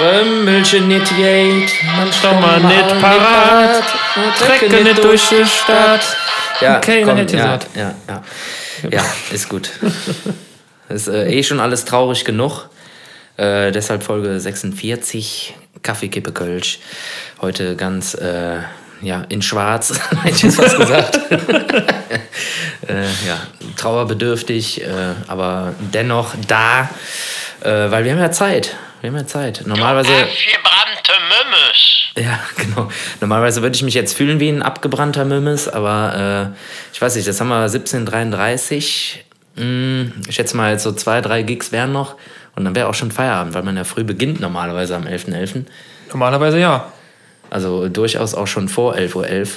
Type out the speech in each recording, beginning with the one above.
Schwömmelchen nicht geht, man stammt nicht parat, Trecke nicht durch die Stadt. Ja, okay, komm, ja, ist gut. Ist schon alles traurig genug. Deshalb Folge 46, Kaffeekippe Kölsch. Heute ganz, in schwarz, hätte ich jetzt was gesagt. Trauerbedürftig, aber dennoch da, weil wir haben ja Zeit. Normalerweise. Abgebrannte Mümmes. Ja, genau. Normalerweise würde ich mich jetzt fühlen wie ein abgebrannter Mümmes, aber ich weiß nicht, das haben wir 17:33. Ich schätze mal, so 2-3 Gigs wären noch und dann wäre auch schon Feierabend, weil man ja früh beginnt normalerweise am 11.11. Normalerweise ja. Also durchaus auch schon vor 11.11 Uhr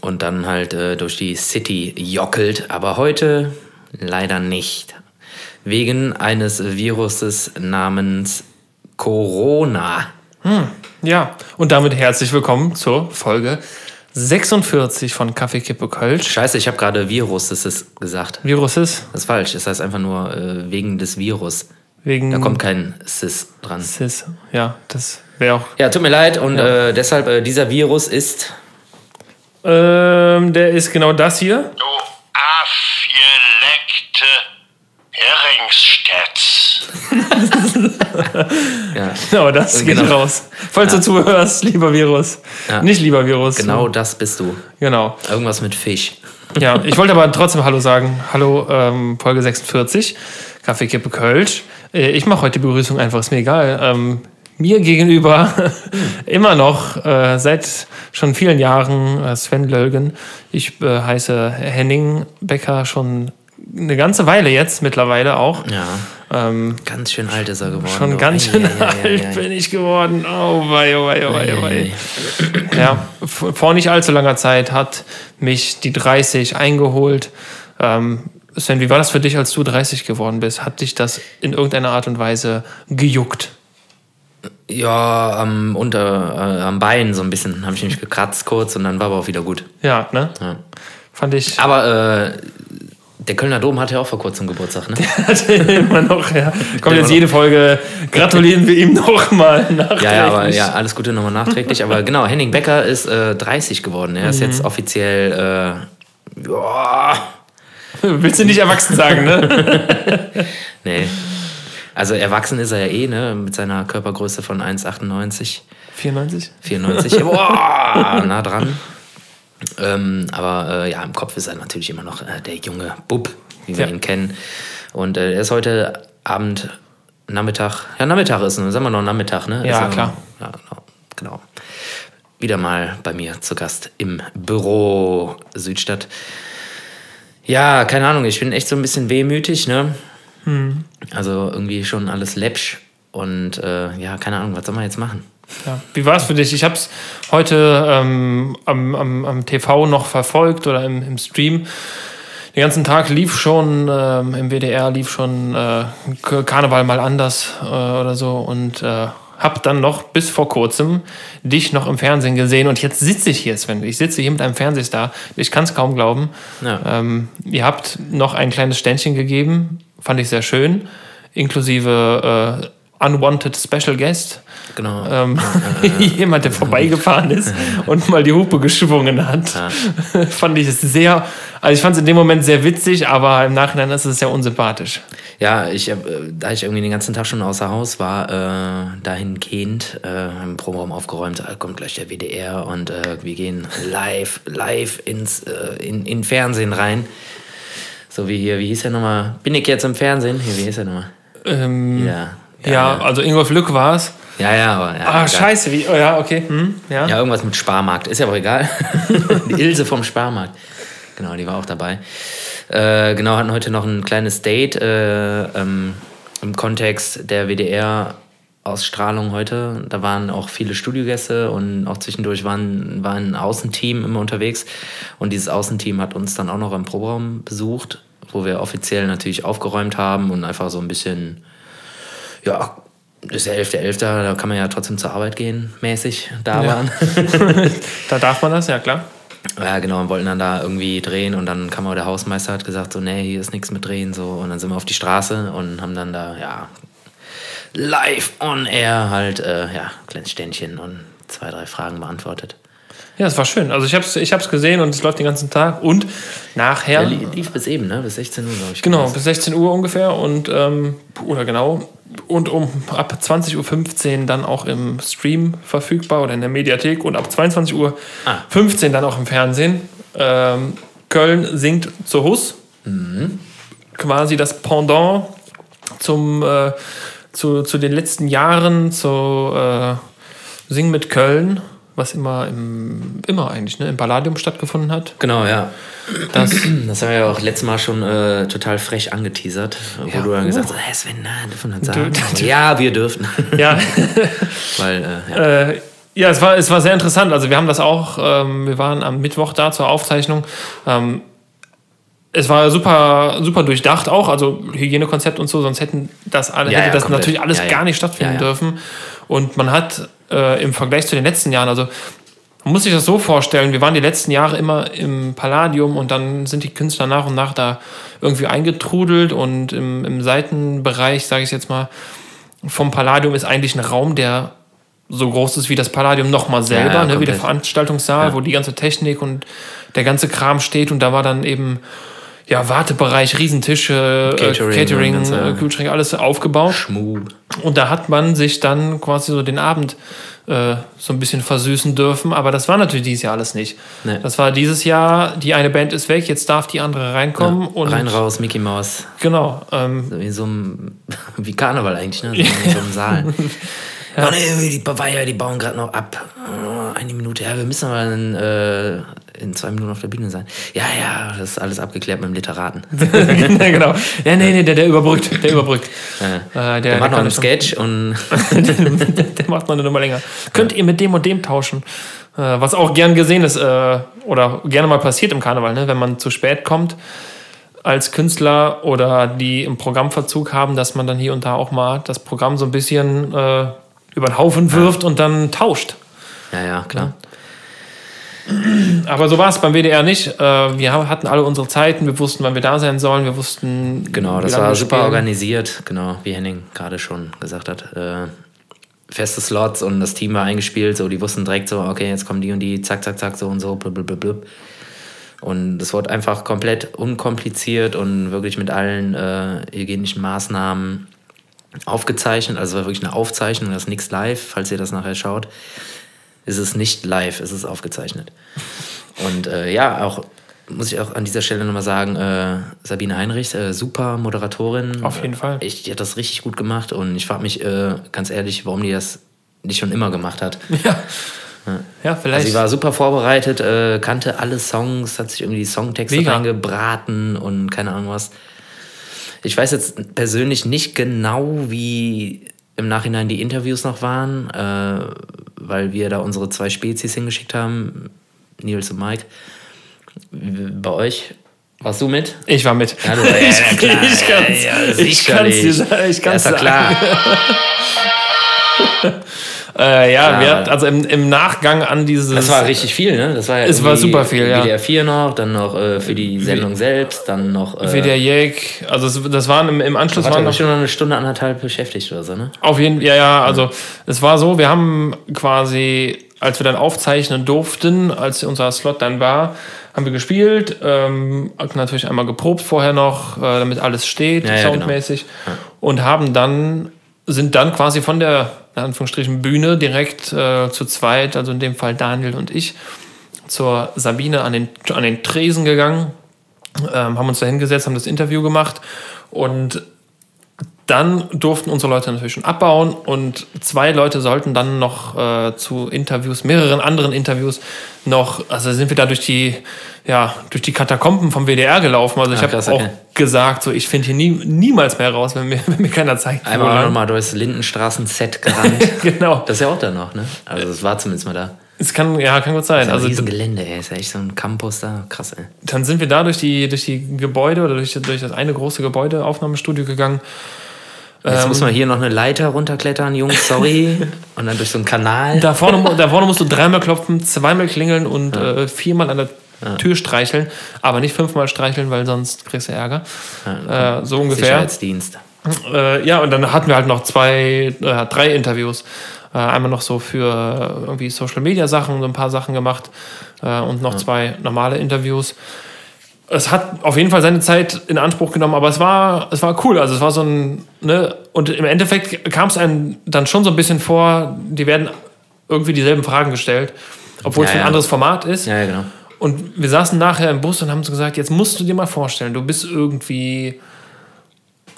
und dann halt durch die City jockelt, aber heute leider nicht. Wegen eines Viruses namens Corona. Ja, und damit herzlich willkommen zur Folge 46 von Kaffeekippe Kölsch. Scheiße, ich habe gerade Viruses gesagt. Viruses? Das ist falsch, das heißt einfach nur wegen des Virus. Da kommt kein Sis dran. Sis, ja, das wäre auch... Ja, tut mir leid und deshalb, dieser Virus ist... der ist genau das hier. Du affeleckte... Ja. Genau, das geht raus. Falls du zuhörst, lieber Virus. Ja. Nicht lieber Virus. Genau das bist du. Genau. Irgendwas mit Fisch. Ja, ich wollte aber trotzdem Hallo sagen. Hallo, Folge 46, Kaffeekippe Kölsch. Ich mache heute die Begrüßung einfach, ist mir egal. Mir gegenüber immer noch seit schon vielen Jahren Sven Lölgen. Ich heiße Henning Becker schon eine ganze Weile jetzt, mittlerweile auch. Ja. Ganz schön alt ist er geworden. Schon ganz schön alt bin ich geworden. Oh, wei, wei, wei, wei. Ja, vor nicht allzu langer Zeit hat mich die 30 eingeholt. Sven, wie war das für dich, als du 30 geworden bist? Hat dich das in irgendeiner Art und Weise gejuckt? Ja, am Bein so ein bisschen. Habe ich mich gekratzt kurz und dann war aber auch wieder gut. Ja, ne? Ja. Fand ich... Aber, der Kölner Dom hatte ja auch vor kurzem Geburtstag, ne? Der hatte immer noch, ja. Kommt jetzt jede Folge, gratulieren wir ihm nochmal nachträglich. Ja, aber alles Gute nochmal nachträglich. Aber genau, Henning Becker ist 30 geworden. Er ist jetzt offiziell, Willst du nicht erwachsen sagen, ne? Nee. Also erwachsen ist er ja ne? Mit seiner Körpergröße von 1,98. 94? Boah, nah dran. Aber im Kopf ist er natürlich immer noch der junge Bub, wie wir ihn kennen. Und er ist heute Abend, Nachmittag ist es, sagen wir noch Nachmittag, ne? Ja, klar. Ja, genau. Wieder mal bei mir zu Gast im Büro Südstadt. Ja, keine Ahnung, ich bin echt so ein bisschen wehmütig, ne? Also irgendwie schon alles läppsch und keine Ahnung, was soll man jetzt machen? Ja. Wie war es für dich? Ich habe es heute am TV noch verfolgt oder im Stream. Den ganzen Tag lief schon, im WDR lief schon Karneval mal anders oder so und habe dann noch bis vor kurzem dich noch im Fernsehen gesehen und jetzt sitze ich hier, Sven. Ich sitze hier mit einem Fernsehstar. Ich kann es kaum glauben. Ja. Ihr habt noch ein kleines Ständchen gegeben, fand ich sehr schön, inklusive Unwanted Special Guest. Genau. Jemand, der vorbeigefahren ist und mal die Hupe geschwungen hat. Ja. Ich fand es in dem Moment sehr witzig, aber im Nachhinein ist es sehr unsympathisch. Ja, da ich irgendwie den ganzen Tag schon außer Haus war, dahingehend im Programm aufgeräumt, kommt gleich der WDR und wir gehen live in Fernsehen rein. So wie hier, wie hieß der nochmal? Bin ich jetzt im Fernsehen? Hier, wie hieß der nochmal? Also Ingolf Lück war es. Scheiße. Okay. Ja, irgendwas mit Sparmarkt. Ist ja auch egal. Die Ilse vom Sparmarkt. Genau, die war auch dabei. Hatten heute noch ein kleines Date im Kontext der WDR-Ausstrahlung heute. Da waren auch viele Studiogäste und auch zwischendurch war ein Außenteam immer unterwegs. Und dieses Außenteam hat uns dann auch noch im Proberaum besucht, wo wir offiziell natürlich aufgeräumt haben und einfach so ein bisschen... Ja, das ist ja 11.11., da kann man ja trotzdem zur Arbeit gehen, mäßig, da waren. Da darf man das, ja klar. Ja, genau, und wollten dann da irgendwie drehen und dann kam auch der Hausmeister, hat gesagt so, nee, hier ist nichts mit drehen, so. Und dann sind wir auf die Straße und haben dann da, live on air halt, ja, kleines Ständchen und 2, 3 Fragen beantwortet. Ja, es war schön. Also ich hab's gesehen und es läuft den ganzen Tag und nachher... Ja, lief bis eben, ne? Bis 16 Uhr, glaube ich. Genau, bis 16 Uhr ungefähr und, oder genau, und ab 20.15 Uhr dann auch im Stream verfügbar oder in der Mediathek und ab 22.15 Uhr dann auch im Fernsehen. Köln singt zur Huss. Mhm. Quasi das Pendant zum, zu den letzten Jahren, zu Sing mit Köln, was immer eigentlich, ne, im Palladium stattgefunden hat. Genau, ja. Das haben wir ja auch letztes Mal schon total frech angeteasert, wo ja, du dann gesagt hast, hey Sven, nein, dürfen wir das sagen? Ja, wir dürften. Ja. Weil, ja. Ja, es war sehr interessant. Also wir haben das auch, wir waren am Mittwoch da zur Aufzeichnung. Es war super, super durchdacht auch, also Hygienekonzept und so, sonst hätte das komplett, natürlich alles gar nicht stattfinden dürfen. Und man hat im Vergleich zu den letzten Jahren, also man muss sich das so vorstellen, wir waren die letzten Jahre immer im Palladium und dann sind die Künstler nach und nach da irgendwie eingetrudelt und im Seitenbereich, sage ich jetzt mal, vom Palladium ist eigentlich ein Raum, der so groß ist wie das Palladium nochmal selber, ne, wie der Veranstaltungssaal, wo die ganze Technik und der ganze Kram steht und da war dann eben Wartebereich, Riesentische, Catering, Kühlschränke, alles aufgebaut. Schmuh. Und da hat man sich dann quasi so den Abend so ein bisschen versüßen dürfen. Aber das war natürlich dieses Jahr alles nicht. Nee. Das war dieses Jahr, die eine Band ist weg, jetzt darf die andere reinkommen. Ja, und rein, raus, Mickey Mouse. Genau. Wie Karneval eigentlich, ne? In so einem Saal. Ja. Oh, nee, die bauen gerade noch ab. Eine Minute. Ja, wir müssen aber dann in 2 Minuten auf der Bühne sein. Ja, das ist alles abgeklärt mit dem Literaten. Genau. Ja, nee, der überbrückt. Ja. Der macht noch einen Sketch und... der macht noch eine Nummer länger. Könnt ihr mit dem und dem tauschen? Was auch gern gesehen ist oder gerne mal passiert im Karneval, ne? Wenn man zu spät kommt als Künstler oder die im Programmverzug haben, dass man dann hier und da auch mal das Programm so ein bisschen über den Haufen wirft und dann tauscht. Ja, klar. Aber so war es beim WDR nicht. Wir hatten alle unsere Zeiten, wir wussten, wann wir da sein sollen, wir wussten... Genau, das war super organisiert, genau, wie Henning gerade schon gesagt hat. Feste Slots und das Team war eingespielt, so, die wussten direkt so, okay, jetzt kommen die und die, zack, zack, zack, so und so, blub. Und das wurde einfach komplett unkompliziert und wirklich mit allen hygienischen Maßnahmen aufgezeichnet. Also es war wirklich eine Aufzeichnung, das ist nichts live, falls ihr das nachher schaut. Es ist nicht live, es ist aufgezeichnet. Und auch, muss ich auch an dieser Stelle nochmal sagen, Sabine Heinrichs, super Moderatorin. Auf jeden Fall. Die hat das richtig gut gemacht und ich frage mich ganz ehrlich, warum die das nicht schon immer gemacht hat. Ja, vielleicht. Also sie war super vorbereitet, kannte alle Songs, hat sich irgendwie die Songtexte reingebraten und keine Ahnung was. Ich weiß jetzt persönlich nicht genau, wie im Nachhinein die Interviews noch waren, weil wir da unsere 2 Spezies hingeschickt haben, Nils und Mike. Bei euch, warst du mit? Ich war mit. Ja, ich kann's dir sagen. Wir im Nachgang an dieses... Das war richtig viel, ne? Das war ja es war super viel, ja. WDR 4 noch, dann noch für die Sendung selbst, dann noch... WDR Jäg, also das waren im Anschluss... Da waren wir schon noch eine Stunde, 1,5 beschäftigt oder so, ne? Auf jeden Fall, ja, also es war so, wir haben quasi, als wir dann aufzeichnen durften, als unser Slot dann war, haben wir gespielt, natürlich einmal geprobt vorher noch, damit alles steht, soundmäßig, genau. Und sind dann quasi von der... in Anführungsstrichen Bühne, direkt zu zweit, also in dem Fall Daniel und ich, zur Sabine an den Tresen gegangen, haben uns da hingesetzt, haben das Interview gemacht und dann durften unsere Leute natürlich schon abbauen und 2 Leute sollten dann noch zu Interviews, mehreren anderen Interviews noch, also sind wir da durch die Katakomben vom WDR gelaufen. Also ich habe auch gesagt, so ich finde hier niemals mehr raus, wenn mir keiner zeigt. Einmal nochmal durchs Lindenstraßen-Set gerannt. Genau. Das ist ja auch da noch, ne? Also das war zumindest mal da. Es kann, kann gut sein. Das ist ein Riesengelände, ey. Ist ja echt so ein Campus da. Krass, ey. Dann sind wir da durch die Gebäude oder durch das eine große Gebäude, Aufnahmestudio gegangen. Jetzt muss man hier noch eine Leiter runterklettern, Jungs, sorry. Und dann durch so einen Kanal. Da vorne musst du 3-mal klopfen, 2-mal klingeln und 4-mal an der Tür streicheln. Aber nicht 5-mal streicheln, weil sonst kriegst du Ärger. So ungefähr. Sicherheitsdienst. Ja, und dann hatten wir halt noch drei Interviews. Einmal noch so für irgendwie Social-Media-Sachen, so ein paar Sachen gemacht und noch zwei normale Interviews. Es hat auf jeden Fall seine Zeit in Anspruch genommen, aber es war cool. Also es war so ein, ne, und im Endeffekt kam es einem dann schon so ein bisschen vor, die werden irgendwie dieselben Fragen gestellt, obwohl es ein anderes Format ist. Ja, genau. Und wir saßen nachher im Bus und haben so gesagt, jetzt musst du dir mal vorstellen, du bist irgendwie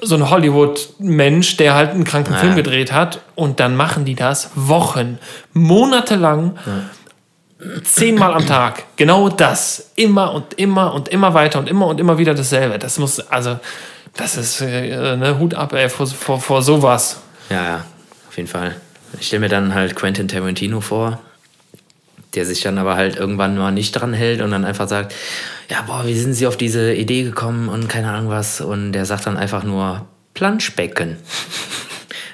so ein Hollywood-Mensch, der halt einen kranken Film gedreht hat, und dann machen die das Wochen, monatelang, 10-mal am Tag. Genau das. Immer und immer und immer weiter und immer wieder dasselbe. Das muss, also, das ist, ne, Hut ab, ey, vor sowas. Ja, auf jeden Fall. Ich stelle mir dann halt Quentin Tarantino vor, der sich dann aber halt irgendwann mal nicht dran hält und dann einfach sagt, ja, boah, wie sind Sie auf diese Idee gekommen und keine Ahnung was. Und der sagt dann einfach nur Planschbecken.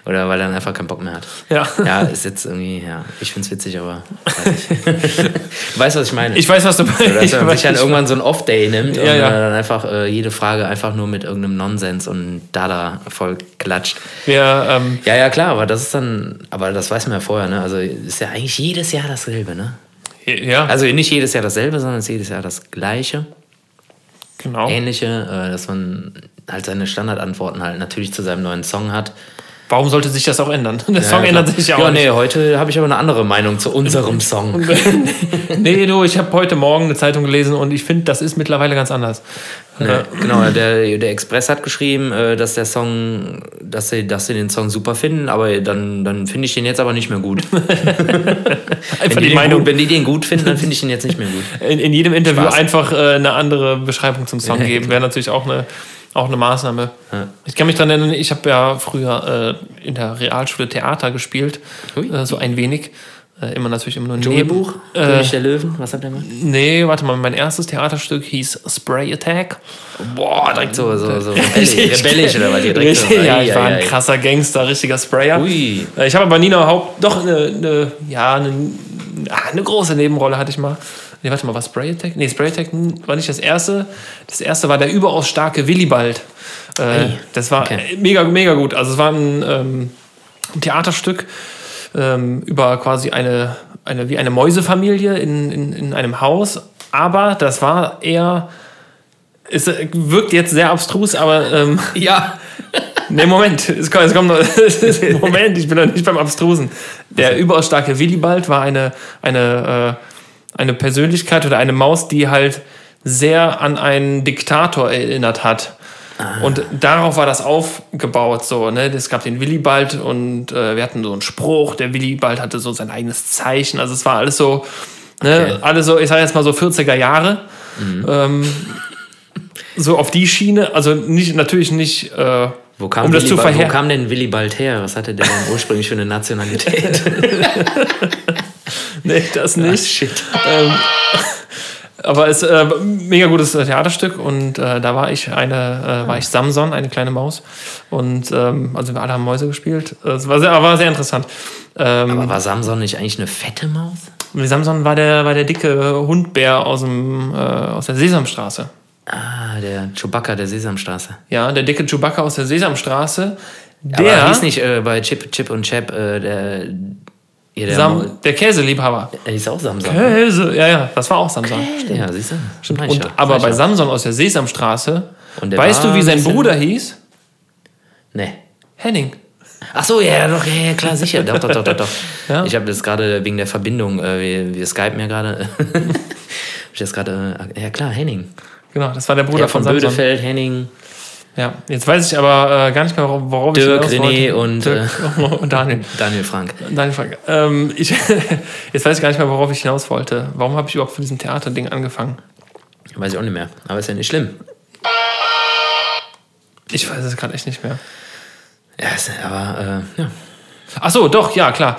Oder weil er dann einfach keinen Bock mehr hat. Ja. Ja, ist jetzt irgendwie, ja, ich find's witzig, aber du weißt, was ich meine. Ich weiß, was du meinst. Oder dass er sich dann irgendwann so ein Off-Day nimmt und dann einfach jede Frage einfach nur mit irgendeinem Nonsens und Dada voll klatscht. Ja, ja, klar, aber das ist dann, aber das weiß man ja vorher, ne? Also ist ja eigentlich jedes Jahr dasselbe, ne? Ja. Also nicht jedes Jahr dasselbe, sondern es ist jedes Jahr das Gleiche. Genau. Ähnliche, dass man halt seine Standardantworten halt natürlich zu seinem neuen Song hat. Warum sollte sich das auch ändern? Der Song ändert sich ja auch nicht. Nee, heute habe ich aber eine andere Meinung zu unserem Song. Nee, du, ich habe heute Morgen eine Zeitung gelesen und ich finde, das ist mittlerweile ganz anders. Nee, genau, der Express hat geschrieben, dass der Song, dass sie den Song super finden, aber dann finde ich den jetzt aber nicht mehr gut. Einfach die Meinung. Wenn die den gut finden, dann finde ich den jetzt nicht mehr gut. In jedem Interview einfach eine andere Beschreibung zum Song geben, wäre natürlich auch eine Maßnahme. Ja. Ich kann mich daran erinnern, ich habe ja früher in der Realschule Theater gespielt, so ein wenig. Immer natürlich immer nur ein Dschungelbuch, König der Löwen, was habt ihr gemacht? Nee, warte mal, mein erstes Theaterstück hieß Spray Attack. Boah, direkt so rebellisch oder was? Ich war ein krasser Gangster, richtiger Sprayer. Ui. Ich habe aber nie eine große Nebenrolle hatte ich mal. Nee, warte mal, war Spray Attack? Nee, Spray Attack war nicht das erste. Das erste war der überaus starke Willibald. Das war mega, mega gut. Also es war ein Theaterstück über quasi eine Mäusefamilie in einem Haus. Aber das war eher... Es wirkt jetzt sehr abstrus, aber... ja... Nee, Moment, Moment, ich bin noch nicht beim Abstrusen. Der überaus starke Willibald war eine Persönlichkeit oder eine Maus, die halt sehr an einen Diktator erinnert hat. Ah. Und darauf war das aufgebaut. So, ne? Es gab den Willibald und wir hatten so einen Spruch, der Willibald hatte so sein eigenes Zeichen. Also es war alles so, ne? Alles so, ich sage jetzt mal so 40er Jahre. Mhm. So auf die Schiene, also nicht, natürlich nicht... Wo kam denn Willibald her? Was hatte der denn ursprünglich für eine Nationalität? Nee, das nicht. Shit. Aber es ist ein mega gutes Theaterstück und da war ich Samson, eine kleine Maus. Und also wir alle haben Mäuse gespielt. Es war sehr interessant. Aber war Samson nicht eigentlich eine fette Maus? Samson war der dicke Hundbär aus der Sesamstraße. Ah, der Chewbacca der Sesamstraße. Ja, der dicke Chewbacca aus der Sesamstraße. Der hieß nicht bei Chip und Chap der Käseliebhaber. Der hieß auch Samson. Käse, ja, das war auch Samson. Ja, siehst du? Stimmt. Und, aber bei Samson aus der Sesamstraße, weißt du, wie sein Bruder hieß? Nee. Henning. Ach so, ja, doch, ja, klar, sicher. Doch. Ja. Ich habe das gerade wegen der Verbindung, wir skypen ja gerade. Ja, klar, Henning. Genau, das war der Bruder von Samson. Bödefeld, Henning. Ja, jetzt weiß ich aber gar nicht mehr, worauf Dirk, ich hinaus wollte. René und Dirk, und Daniel. Daniel Frank. Jetzt weiß ich gar nicht mehr, worauf ich hinaus wollte. Warum habe ich überhaupt von diesem Theaterding angefangen? Weiß ich auch nicht mehr. Aber ist ja nicht schlimm. Ich weiß es gerade echt nicht mehr. Ja, aber ja. Ach so, doch, ja, klar.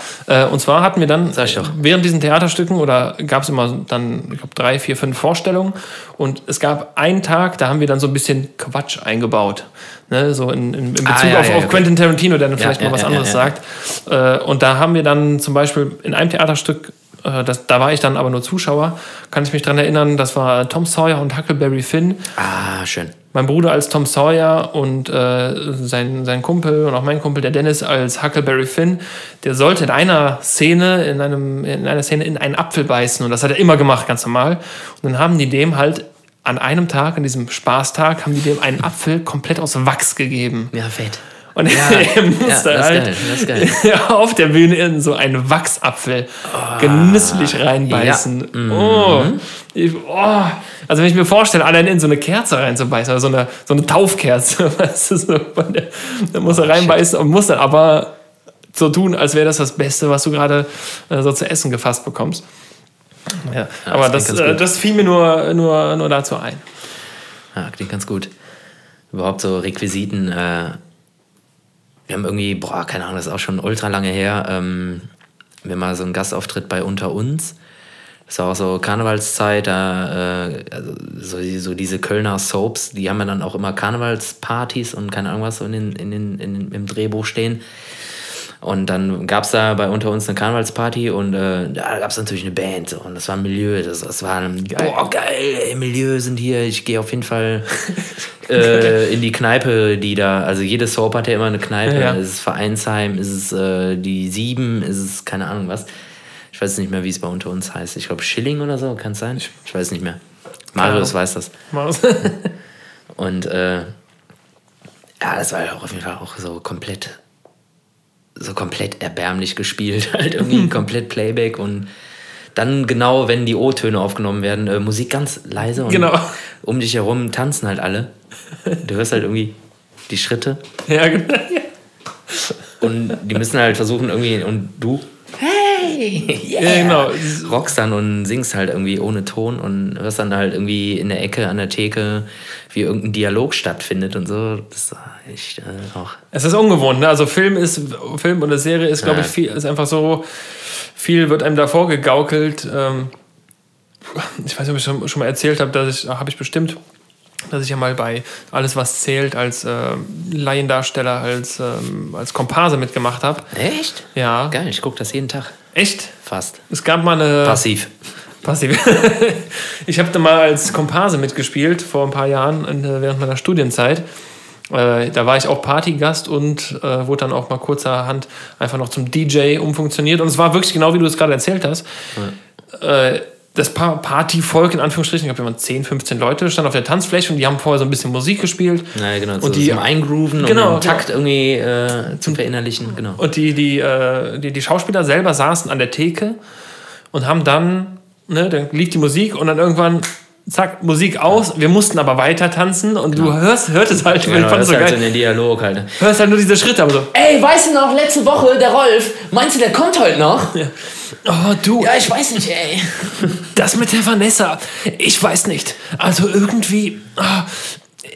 Und zwar hatten wir dann während diesen Theaterstücken gab es immer dann, ich glaube, 3, 4, 5 Vorstellungen. Und es gab einen Tag, da haben wir dann so ein bisschen Quatsch eingebaut. Ne? So in Bezug auf Quentin Tarantino, der dann vielleicht mal was anderes sagt. Und da haben wir dann zum Beispiel in einem Theaterstück, da war ich dann aber nur Zuschauer, kann ich mich dran erinnern, das war Tom Sawyer und Huckleberry Finn. Ah, schön. mein Bruder als Tom Sawyer und sein Kumpel und auch mein Kumpel, der Dennis, als Huckleberry Finn, der sollte in einer Szene in einen Apfel beißen. Und das hat er immer gemacht, ganz normal. Und dann haben die dem halt an einem Tag, an diesem Spaßtag, haben die dem einen Apfel komplett aus Wachs gegeben. Ja, fett. Und er musste auf der Bühne in so einen Wachsapfel genüsslich reinbeißen. Ja. Mhm. Also wenn ich mir vorstelle, allein in so eine Kerze reinzubeißen, also so eine Taufkerze, weißt du, so, da muss er reinbeißen und muss dann aber so tun, als wäre das das Beste, was du gerade so zu essen gefasst bekommst. Ja, ja, aber das fiel mir nur dazu ein. Ja, klingt ganz gut. Überhaupt so Requisiten, wir haben irgendwie, keine Ahnung, das ist auch schon ultra lange her, wir haben mal so einen Gastauftritt bei Unter uns. Das war auch so Karnevalszeit, da so diese Kölner Soaps, die haben ja dann auch immer Karnevalspartys und keine Ahnung was so im Drehbuch stehen. Und dann gab es da bei Unter uns eine Karnevalsparty und da gab es natürlich eine Band. Und das war ein Milieu. Das war ein geil, Milieu sind hier. Ich gehe auf jeden Fall in die Kneipe, die da, also jede Soap hat ja immer eine Kneipe. Ja. Ist es Vereinsheim, ist es die Sieben, ist es keine Ahnung was. Ich weiß nicht mehr, wie es bei Unter uns heißt. Ich glaube Schilling oder so, kann es sein? Ich weiß nicht mehr. Marius weiß das. Und das war ja auch auf jeden Fall auch so komplett erbärmlich gespielt, halt irgendwie komplett Playback und dann genau, wenn die O-Töne aufgenommen werden, Musik ganz leise und um dich herum tanzen halt alle. Du hörst halt irgendwie die Schritte. Ja, genau. Und die müssen halt versuchen irgendwie und du hey! Yeah, ja, genau. Rockst dann und singst halt irgendwie ohne Ton und hörst dann halt irgendwie in der Ecke an der Theke, wie irgendein Dialog stattfindet und so. Das war echt auch. Es ist ungewohnt, ne? Also Film oder Serie ist, glaube ich, viel, ist einfach so, viel wird einem davor gegaukelt. Ich weiß nicht, ob ich schon mal erzählt habe, dass ich ja mal bei Alles, was zählt, als Laiendarsteller, als Komparse mitgemacht habe. Echt? Ja. Geil, ich gucke das jeden Tag. Echt? Fast. Es gab mal eine... Passiv. Ich habe da mal als Komparse mitgespielt, vor ein paar Jahren, während meiner Studienzeit. Da war ich auch Partygast und wurde dann auch mal kurzerhand einfach noch zum DJ umfunktioniert. Und es war wirklich genau, wie du es gerade erzählt hast. Ja. Das Partyvolk in Anführungsstrichen, ich glaube, wir waren 10, 15 Leute, stand auf der Tanzfläche und die haben vorher so ein bisschen Musik gespielt. Ja, genau. Und so die eingrooven und den Takt irgendwie zu verinnerlichen. Genau. Und die Schauspieler selber saßen an der Theke und haben dann, ne, dann liegt die Musik und dann irgendwann, zack, Musik aus. Wir mussten aber weiter tanzen und du hörtest halt, genau, fand das so halt geil. So den Dialog halt. Hörst halt nur diese Schritte, aber so. Ey, weißt du noch, letzte Woche, der Rolf, meinst du, der kommt heute noch? Ja. Oh, du. Ja, ich weiß nicht, ey. Das mit der Vanessa, ich weiß nicht. Also irgendwie,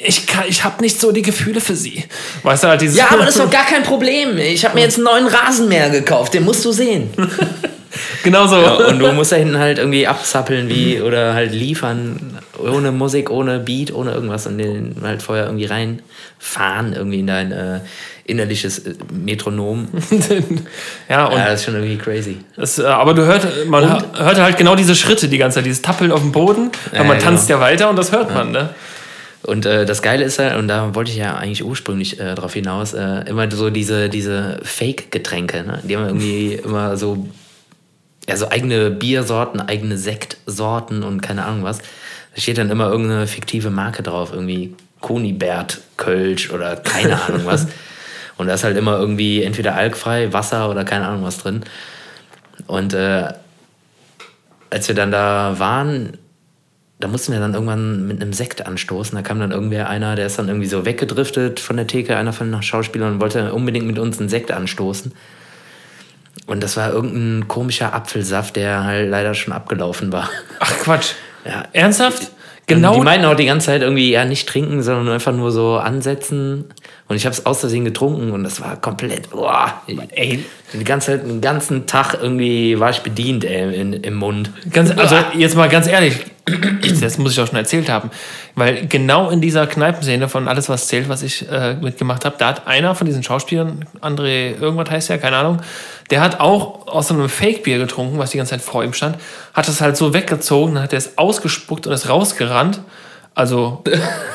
ich habe nicht so die Gefühle für sie. Weißt du, halt dieses... Ja, aber das ist doch gar kein Problem. Ich habe mir jetzt einen neuen Rasenmäher gekauft, den musst du sehen. Genau so. Ja, und du musst da hinten halt irgendwie abzappeln oder halt liefern, ohne Musik, ohne Beat, ohne irgendwas und den halt vorher irgendwie reinfahren, irgendwie in dein innerliches Metronom. Ja, und das ist schon irgendwie crazy. Aber man hört halt genau diese Schritte die ganze Zeit, dieses Tappeln auf dem Boden, weil man tanzt ja weiter und das hört man, ne? Und das Geile ist halt, und da wollte ich ja eigentlich ursprünglich drauf hinaus, immer so diese Fake-Getränke, ne? Die haben irgendwie immer so... Ja, so eigene Biersorten, eigene Sektsorten und keine Ahnung was. Da steht dann immer irgendeine fiktive Marke drauf, irgendwie Kunibert, Kölsch oder keine Ahnung was. Und da ist halt immer irgendwie entweder alkfrei, Wasser oder keine Ahnung was drin. Und als wir dann da waren, da mussten wir dann irgendwann mit einem Sekt anstoßen. Da kam dann einer, der ist dann irgendwie so weggedriftet von der Theke, einer von den Schauspielern und wollte unbedingt mit uns einen Sekt anstoßen. Und das war irgendein komischer Apfelsaft, der halt leider schon abgelaufen war. Ach Quatsch. Ja. Ernsthaft? Genau. Und die meinten auch die ganze Zeit irgendwie, ja, nicht trinken, sondern einfach nur so ansetzen. Und ich habe es aus Versehen getrunken und das war komplett, boah. Ey, den ganzen Tag irgendwie war ich bedient, ey, im Mund. Also jetzt mal ganz ehrlich, das muss ich auch schon erzählt haben, weil genau in dieser Kneipenszene von Alles, was zählt, was ich mitgemacht habe, da hat einer von diesen Schauspielern, André, irgendwas heißt der, keine Ahnung, der hat auch aus so einem Fake-Bier getrunken, was die ganze Zeit vor ihm stand, hat das halt so weggezogen, dann hat er es ausgespuckt und ist rausgerannt. Also,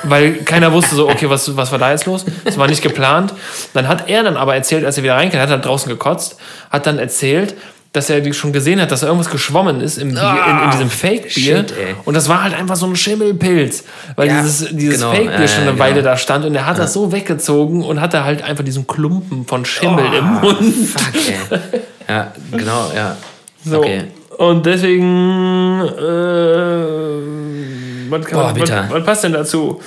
weil keiner wusste so, okay, was war da jetzt los? Das war nicht geplant. Dann hat er dann aber erzählt, als er wieder reinkam, hat er draußen gekotzt, hat dann erzählt, dass er schon gesehen hat, dass da irgendwas geschwommen ist im Bier, in diesem Fake-Bier. Shit, und das war halt einfach so ein Schimmelpilz, weil ja, dieses genau, Fake-Bier schon eine Weile da stand und er hat das so weggezogen und hatte halt einfach diesen Klumpen von Schimmel im Mund. Fuck, ey. Ja, genau, ja. So. Okay. Und deswegen was passt denn dazu?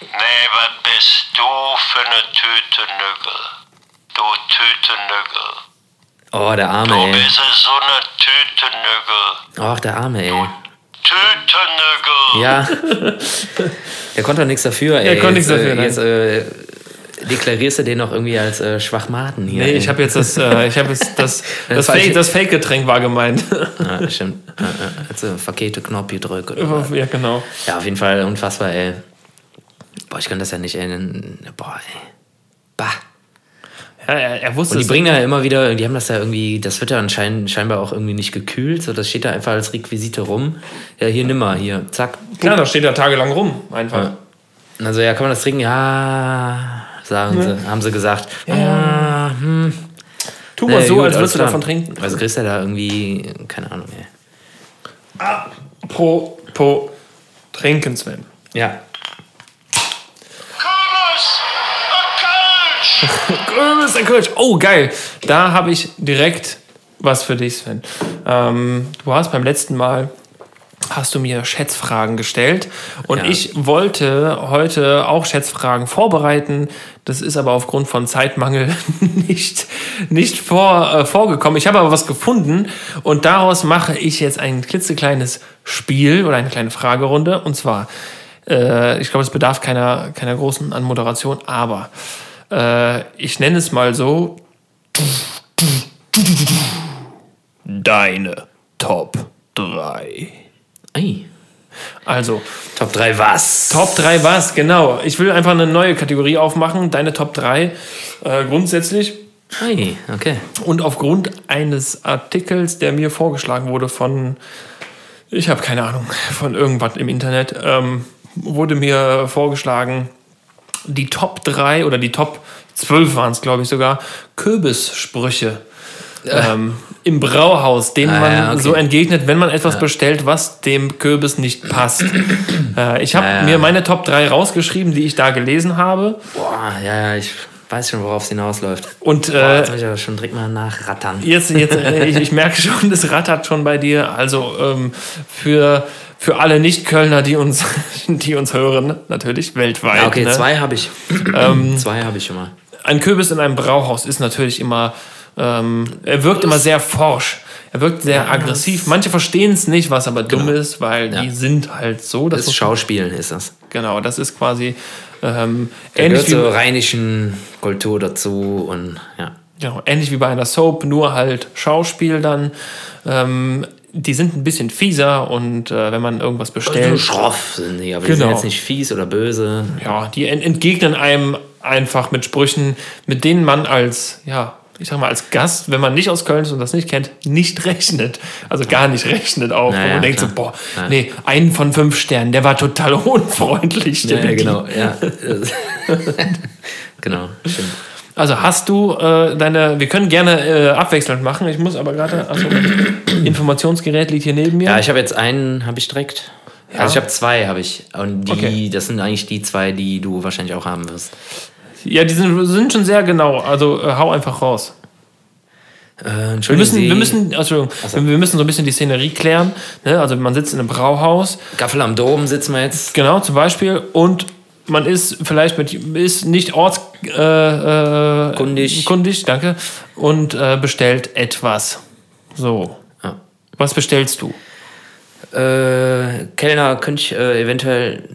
Nee, was bist du für eine Tüte Nüggel? Du Tüte Nüggel. Oh, der Arme, ey. Du bist so eine Tüte Nüggel. Ach, der Arme, ey. Tüte Nüggel. Ja. Der konnte doch nichts dafür, ey. Der konnte nichts dafür, deklarierst du den noch irgendwie als Schwachmaten hier? Nee, ey. Ich habe jetzt das Fake-Getränk war gemeint. Ja, stimmt. Also verkehrte Knopf gedrückt. Ja, genau. Ja, auf jeden Fall unfassbar, ey. Boah, ich kann das ja nicht, ey. Boah, ey. Bah. Ja, er wusste. Und die bringen ja immer wieder, die haben das ja irgendwie, das wird ja anscheinend scheinbar auch irgendwie nicht gekühlt, so das steht da einfach als Requisite rum. Ja, hier nimm mal, hier, zack. Klar, das steht da tagelang rum, einfach. Ja. Also ja, kann man das trinken? Ja, sagen sie, haben sie gesagt. Ja. Tu mal so, gut, als würdest du davon trinken. Also kriegst du da irgendwie, keine Ahnung, ey. Apropos trinken, Sven. Ja. Kürbis und Kölsch. Oh, geil. Da habe ich direkt was für dich, Sven. Du hast beim letzten Mal, hast du mir Schätzfragen gestellt. Und ich wollte heute auch Schätzfragen vorbereiten. Das ist aber aufgrund von Zeitmangel nicht vorgekommen. Ich habe aber was gefunden. Und daraus mache ich jetzt ein klitzekleines Spiel oder eine kleine Fragerunde. Und zwar, ich glaube, es bedarf keiner großen Anmoderation, aber ich nenne es mal so: Deine Top 3. Ei. Also, Top 3 was? Top 3 was, genau. Ich will einfach eine neue Kategorie aufmachen: Deine Top 3. Grundsätzlich. Ei, okay. Und aufgrund eines Artikels, der mir vorgeschlagen wurde von, ich habe keine Ahnung, von irgendwas im Internet, wurde mir vorgeschlagen, die Top 3 oder die Top 12 waren es, glaube ich sogar, Kürbissprüche im Brauhaus, denen man so entgegnet, wenn man etwas bestellt, was dem Kürbis nicht passt. Ich habe mir meine Top 3 rausgeschrieben, die ich da gelesen habe. Boah, ich weiß schon, worauf es hinausläuft. Und jetzt muss ich aber schon direkt mal nachrattern. Ich merke schon, das rattert schon bei dir. Also für alle Nicht-Kölner, die uns hören, natürlich weltweit. Ja, okay, ne? Zwei habe ich. Zwei habe ich immer. Ein Kürbis in einem Brauhaus ist natürlich immer, er wirkt immer sehr forsch. Er wirkt sehr aggressiv. Manche verstehen es nicht, was aber dumm ist, weil die sind halt so. Das ist Schauspielen, ist das. Genau, das ist quasi ähnlich wie zur rheinischen Kultur dazu und Genau, ähnlich wie bei einer Soap, nur halt Schauspiel dann. Die sind ein bisschen fieser und wenn man irgendwas bestellt... Also schroff sind die, aber die sind jetzt nicht fies oder böse. Ja, die entgegnen einem einfach mit Sprüchen, mit denen man als, ich sag mal, als Gast, wenn man nicht aus Köln ist und das nicht kennt, nicht rechnet. Also gar nicht rechnet auch. Naja, man denkt nee, einen von 5 Sternen, der war total unfreundlich. Naja, genau, genau, stimmt. Also hast du deine... Wir können gerne abwechselnd machen. Ich muss aber gerade... Achso, mein Informationsgerät liegt hier neben mir. Ja, ich habe jetzt einen, habe ich direkt. Ja. Also ich habe zwei, habe ich. Und das sind eigentlich die zwei, die du wahrscheinlich auch haben wirst. Ja, die sind schon sehr genau. Also hau einfach raus. Wir müssen so ein bisschen die Szenerie klären. Ne? Also man sitzt in einem Brauhaus. Gaffel am Dom sitzen wir jetzt. Genau, zum Beispiel. Und... Man ist vielleicht nicht ortskundig, danke, und bestellt etwas. So. Ja. Was bestellst du? Kellner, könnte ich eventuell...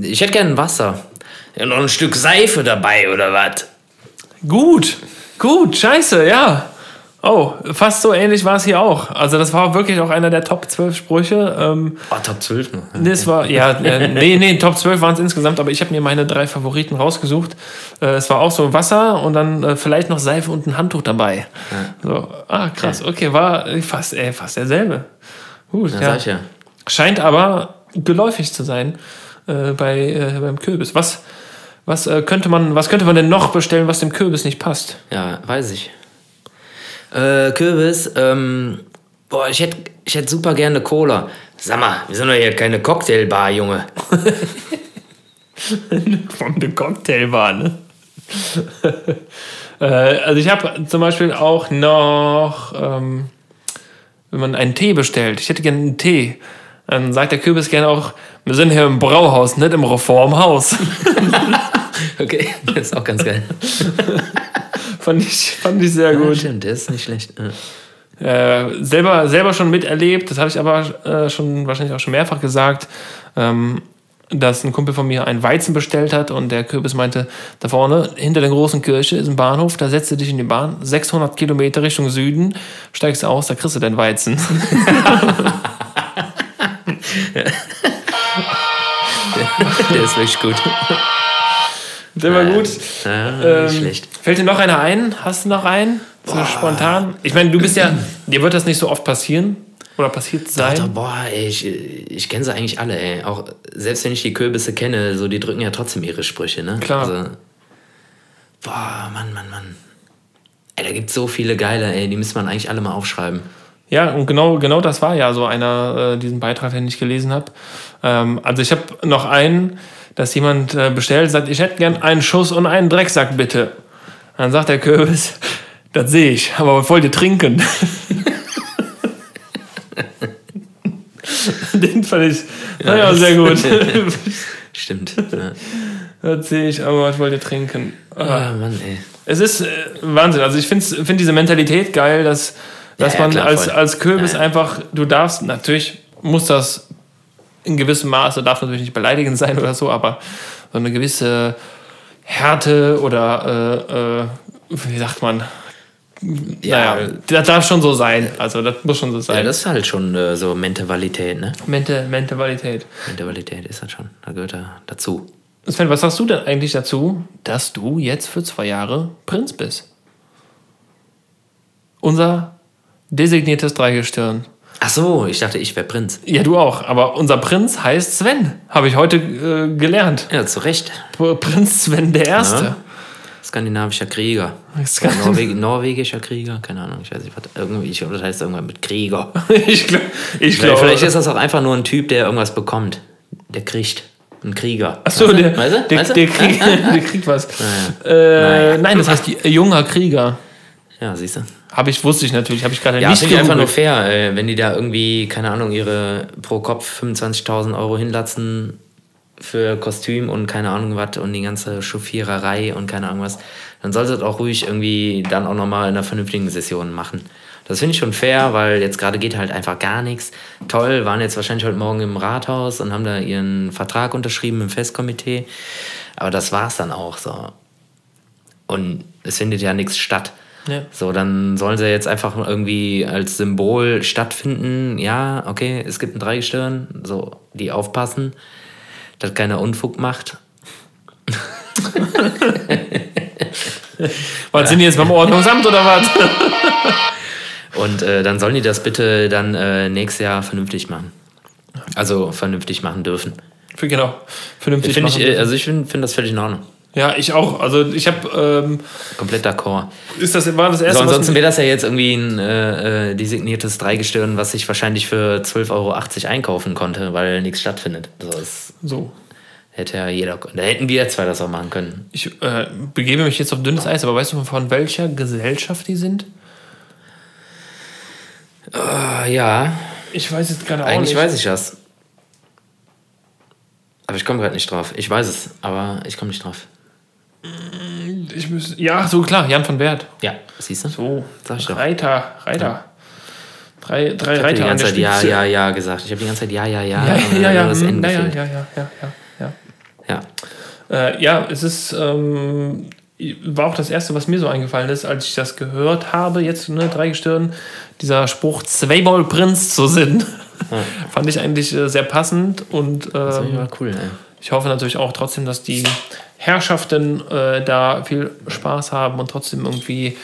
ich hätte gerne Wasser. Ja, noch ein Stück Seife dabei, oder was? Gut, scheiße, ja. Oh, fast so ähnlich war es hier auch. Also das war wirklich auch einer der Top 12 Sprüche. Top 12? Ne? Das war, Top 12 waren es insgesamt, aber ich habe mir meine 3 Favoriten rausgesucht. Es war auch so Wasser und dann vielleicht noch Seife und ein Handtuch dabei. Ja. So. Ah, krass, okay, war fast derselbe. Gut, ja. Scheint aber geläufig zu sein beim Kürbis. Was könnte man denn noch bestellen, was dem Kürbis nicht passt? Ja, weiß ich. Kürbis, ich hätte super gerne Cola. Sag mal, wir sind doch hier keine Cocktailbar, Junge. Von der Cocktailbar, ne? Also ich habe zum Beispiel auch noch, wenn man einen Tee bestellt, ich hätte gerne einen Tee, dann sagt der Kürbis gerne auch, wir sind hier im Brauhaus, nicht im Reformhaus. Okay, das ist auch ganz geil. Fand ich sehr gut. Ja, stimmt, der ist nicht schlecht. Ja. Selber schon miterlebt, das habe ich aber schon wahrscheinlich auch schon mehrfach gesagt, dass ein Kumpel von mir einen Weizen bestellt hat und der Kürbis meinte, da vorne, hinter der großen Kirche ist ein Bahnhof, da setzt du dich in die Bahn, 600 Kilometer Richtung Süden, steigst aus, da kriegst du deinen Weizen. Der ist wirklich gut. Der war gut. Nicht schlecht. Fällt dir noch einer ein? Hast du noch einen? So spontan? Ich meine, du bist ja, dir wird das nicht so oft passieren. Oder passiert sein? Ich kenne sie eigentlich alle, ey. Auch selbst wenn ich die Kürbisse kenne, so die drücken ja trotzdem ihre Sprüche, ne? Klar. Also, Mann. Ey, da gibt's so viele geile, ey, die müsste man eigentlich alle mal aufschreiben. Ja, und genau das war ja so einer, diesen Beitrag, den ich gelesen habe. Also ich habe noch einen, dass jemand bestellt, sagt, ich hätte gern einen Schuss und einen Drecksack, bitte. Dann sagt der Kürbis, das sehe ich, aber was wollt ihr trinken? Den fand ich ja, sehr gut. Stimmt. Ja. Das sehe ich, aber was wollt ihr trinken? Oh. Ja, Mann, ey. Es ist Wahnsinn. Also ich finde diese Mentalität geil, dass man klar, als Kürbis einfach, du darfst, natürlich muss das in gewissem Maße, darf natürlich nicht beleidigend sein oder so, aber so eine gewisse Härte oder wie sagt man? Ja, naja, das darf schon so sein. Also, das muss schon so sein. Ja, das ist halt schon so Mentalität, ne? Mentalität. Mentalität ist das schon. Da gehört da dazu. Sven, was sagst du denn eigentlich dazu, dass du jetzt für 2 Jahre Prinz bist? Unser designiertes Dreigestirn. Ach so, ich dachte, ich wäre Prinz. Ja, du auch. Aber unser Prinz heißt Sven. Habe ich heute gelernt. Ja, zu Recht. Prinz Sven der Erste. Ja. Skandinavischer Krieger. Norwegischer Krieger, keine Ahnung, ich weiß nicht, was irgendwie, ich glaube, das heißt irgendwann mit Krieger. Ich glaube. Vielleicht ist das auch einfach nur ein Typ, der irgendwas bekommt. Der kriegt. Ein Krieger. Achso, der kriegt was. Naja. Nein, das heißt junger Krieger. Ja, siehst du. Wusste ich natürlich, habe ich gerade nicht geguckt. Ja, finde ich einfach nur fair, wenn die da irgendwie, keine Ahnung, ihre pro Kopf 25.000 Euro hinlatzen für Kostüm und keine Ahnung was und die ganze Chauffiererei und keine Ahnung was, dann soll sie das auch ruhig irgendwie dann auch nochmal in einer vernünftigen Session machen. Das finde ich schon fair, weil jetzt gerade geht halt einfach gar nichts. Toll, waren jetzt wahrscheinlich heute Morgen im Rathaus und haben da ihren Vertrag unterschrieben im Festkomitee. Aber das war's dann auch so. Und es findet ja nichts statt. Ja. So, dann sollen sie jetzt einfach irgendwie als Symbol stattfinden. Ja, okay, es gibt ein Dreigestirn, so, die aufpassen, dass keiner Unfug macht. Was sind die jetzt beim Ordnungsamt oder was? Und dann sollen die das bitte dann nächstes Jahr vernünftig machen. Also vernünftig machen dürfen. Genau. Ich finde das völlig in Ordnung. Ja, ich auch. Also ich habe komplett d'accord. War das erste? So, ansonsten wäre das ja jetzt irgendwie ein designiertes Dreigestirn, was ich wahrscheinlich für 12,80 Euro einkaufen konnte, weil nichts stattfindet. So. Hätte ja jeder. Da hätten wir zwei das auch machen können. Ich begebe mich jetzt auf dünnes Eis, aber weißt du, von welcher Gesellschaft die sind? Ja. Ich weiß jetzt gerade auch nicht. Eigentlich weiß ich das. Aber ich komme gerade nicht drauf. Ich weiß es, aber ich komme nicht drauf. Ja, so klar, Jan van Wert. Ja, siehst du? So, sag ich doch. Reiter. Ja. Drei ich Reiter an der Spitze. Ja gesagt. Ich habe die ganze Zeit ja. Ja. Es ist, war auch das Erste, was mir so eingefallen ist, als ich das gehört habe, jetzt, ne, Dreigestirn, dieser Spruch, zweimal Prinz zu sind, fand ich eigentlich sehr passend und das war cool, ey. Ich hoffe natürlich auch trotzdem, dass die Herrschaften da viel Spaß haben und trotzdem irgendwie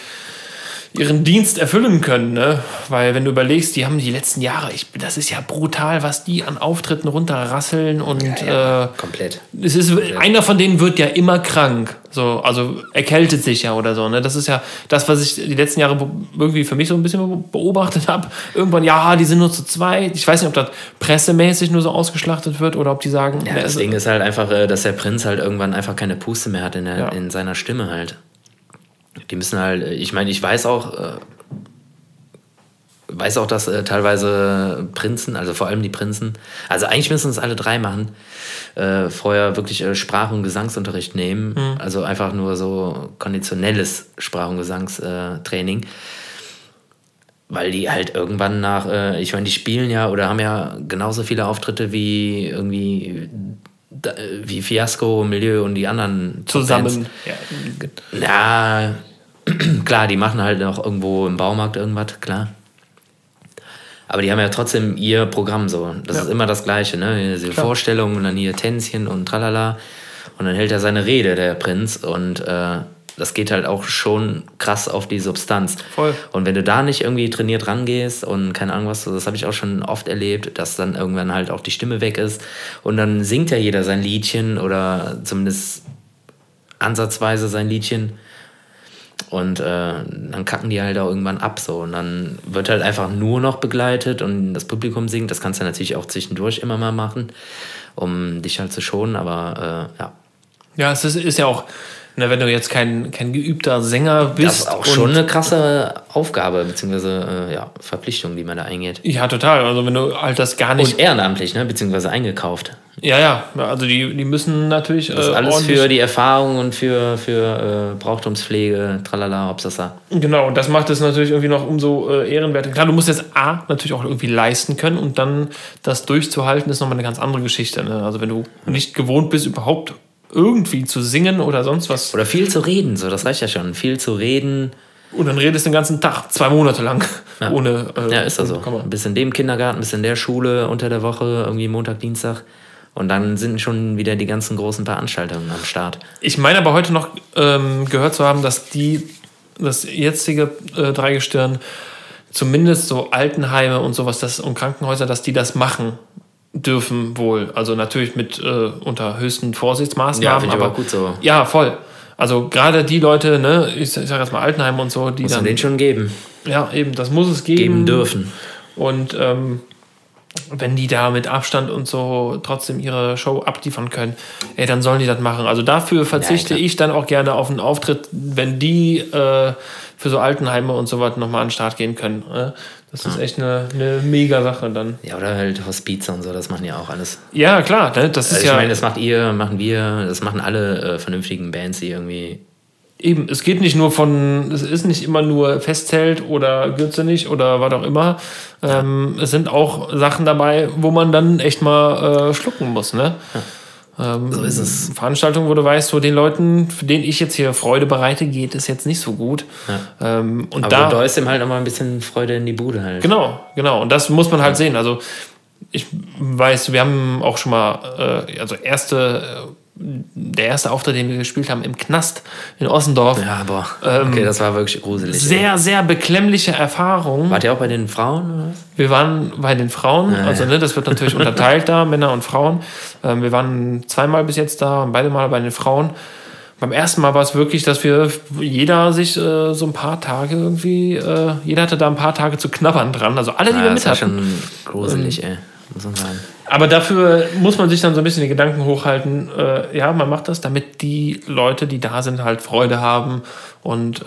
ihren Dienst erfüllen können, ne? Weil wenn du überlegst, die haben die letzten Jahre, das ist ja brutal, was die an Auftritten runterrasseln und ja, komplett. Es ist komplett. Einer von denen wird ja immer krank, so, also erkältet sich ja oder so, ne? Das ist ja das, was ich die letzten Jahre irgendwie für mich so ein bisschen beobachtet habe. Irgendwann, ja, die sind nur zu zweit. Ich weiß nicht, ob das pressemäßig nur so ausgeschlachtet wird oder ob die sagen... Ja, das Ding ist halt einfach, dass der Prinz halt irgendwann einfach keine Puste mehr hat in seiner Stimme halt. Die müssen halt, ich meine, ich weiß auch, dass teilweise Prinzen, also vor allem die Prinzen, also eigentlich müssen es alle drei machen, vorher wirklich Sprach- und Gesangsunterricht nehmen, also einfach nur so konditionelles Sprach- und Gesangstraining, weil die halt irgendwann nach, ich meine, die spielen ja oder haben ja genauso viele Auftritte wie irgendwie... wie Fiasco, Milieu und die anderen zusammen. Ja. Na, klar, die machen halt noch irgendwo im Baumarkt irgendwas, klar. Aber die haben ja trotzdem ihr Programm so. Das ist immer das Gleiche, ne? Diese Vorstellungen und dann hier Tänzchen und tralala. Und dann hält er seine Rede, der Prinz. Und das geht halt auch schon krass auf die Substanz. Voll. Und wenn du da nicht irgendwie trainiert rangehst und keine Ahnung was, das habe ich auch schon oft erlebt, dass dann irgendwann halt auch die Stimme weg ist und dann singt ja jeder sein Liedchen oder zumindest ansatzweise sein Liedchen und dann kacken die halt auch irgendwann ab so und dann wird halt einfach nur noch begleitet und das Publikum singt. Das kannst du natürlich auch zwischendurch immer mal machen, um dich halt zu schonen, aber ja. Ja, es ist ja auch... Na, wenn du jetzt kein geübter Sänger bist. Das ist auch schon eine krasse Aufgabe, beziehungsweise Verpflichtung, die man da eingeht. Ja, total. Also wenn du halt das gar nicht... Und ehrenamtlich, ne? Beziehungsweise eingekauft. Ja. Also die müssen natürlich... Das ist alles für die Erfahrung und für Brauchtumspflege, tralala, hopsasa. Genau, und das macht es natürlich irgendwie noch umso ehrenwerter. Klar, du musst jetzt A, natürlich auch irgendwie leisten können und dann das durchzuhalten, ist nochmal eine ganz andere Geschichte, ne? Also wenn du nicht gewohnt bist, überhaupt... irgendwie zu singen oder sonst was. Oder viel zu reden, so, das reicht ja schon. Viel zu reden. Und dann redest du den ganzen Tag, 2 Monate lang. Ja, ohne, ist das so. Bis in dem Kindergarten, bis in der Schule, unter der Woche, irgendwie Montag, Dienstag. Und dann sind schon wieder die ganzen großen Veranstaltungen am Start. Ich meine aber heute noch gehört zu haben, dass das jetzige Dreigestirn, zumindest so Altenheime und sowas und Krankenhäuser, dass die das machen. Dürfen wohl, also natürlich mit unter höchsten Vorsichtsmaßnahmen. Ja, aber gut so. Ja, voll. Also gerade die Leute, ne, ich sag jetzt mal Altenheim und so, die muss dann... Muss den schon geben. Ja, eben, das muss es geben. Geben dürfen. Und wenn die da mit Abstand und so trotzdem ihre Show abliefern können, dann sollen die das machen. Also dafür verzichte ich dann auch gerne auf einen Auftritt, wenn die für so Altenheime und so was nochmal an den Start gehen können, ne? Das ist echt eine mega Sache dann. Ja, oder halt Hospize und so, das machen ja auch alles. Ja, klar. Das ist ich meine, das macht ihr, machen wir, das machen alle vernünftigen Bands, die irgendwie... Eben, es geht nicht nur es ist nicht immer nur Festzelt oder Gürze nicht oder was auch immer. Es sind auch Sachen dabei, wo man dann echt mal schlucken muss, ne? Ja. So ist es. Veranstaltungen, wo du weißt, so den Leuten, für denen ich jetzt hier Freude bereite, geht es jetzt nicht so gut. Ja. Und aber du deust ihm halt nochmal ein bisschen Freude in die Bude halt. Genau. Und das muss man halt sehen. Also ich weiß, wir haben auch schon mal, der erste Auftritt, den wir gespielt haben, im Knast in Ossendorf. Ja, boah. Okay, das war wirklich gruselig. Sehr, sehr beklemmliche Erfahrung. Wart ihr auch bei den Frauen oder was? Wir waren bei den Frauen. Ja, also, ne, das wird natürlich unterteilt da, Männer und Frauen. Wir waren 2-mal bis jetzt da und beide Mal bei den Frauen. Beim ersten Mal war es wirklich, dass jeder sich so ein paar Tage irgendwie, jeder hatte da ein paar Tage zu knabbern dran. Also alle, die wir mit hatten. Das ist schon gruselig, ey. Muss man sagen. Aber dafür muss man sich dann so ein bisschen die Gedanken hochhalten, man macht das, damit die Leute, die da sind, halt Freude haben und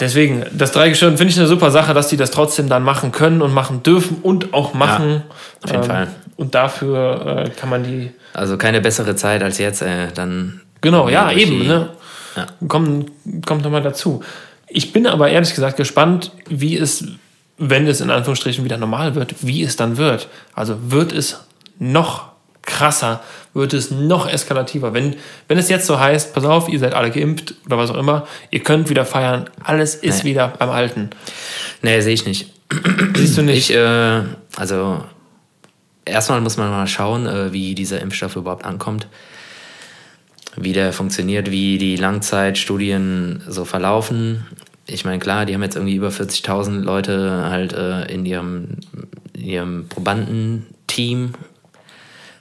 deswegen, das Dreigestirn finde ich eine super Sache, dass die das trotzdem dann machen können und machen dürfen und auch machen. Ja, auf jeden Fall. Und dafür kann man die... Also keine bessere Zeit als jetzt, dann... Genau, ja, eben. Ne? Ja. Kommt nochmal dazu. Ich bin aber ehrlich gesagt gespannt, wie es... wenn es in Anführungsstrichen wieder normal wird, wie es dann wird. Also wird es noch krasser, wird es noch eskalativer. Wenn es jetzt so heißt, pass auf, ihr seid alle geimpft oder was auch immer, ihr könnt wieder feiern, alles ist wieder beim Alten. Nee, sehe ich nicht. Siehst du nicht? Also erstmal muss man mal schauen, wie dieser Impfstoff überhaupt ankommt, wie der funktioniert, wie die Langzeitstudien so verlaufen. ich meine, klar, die haben jetzt irgendwie über 40.000 Leute halt in ihrem Probandenteam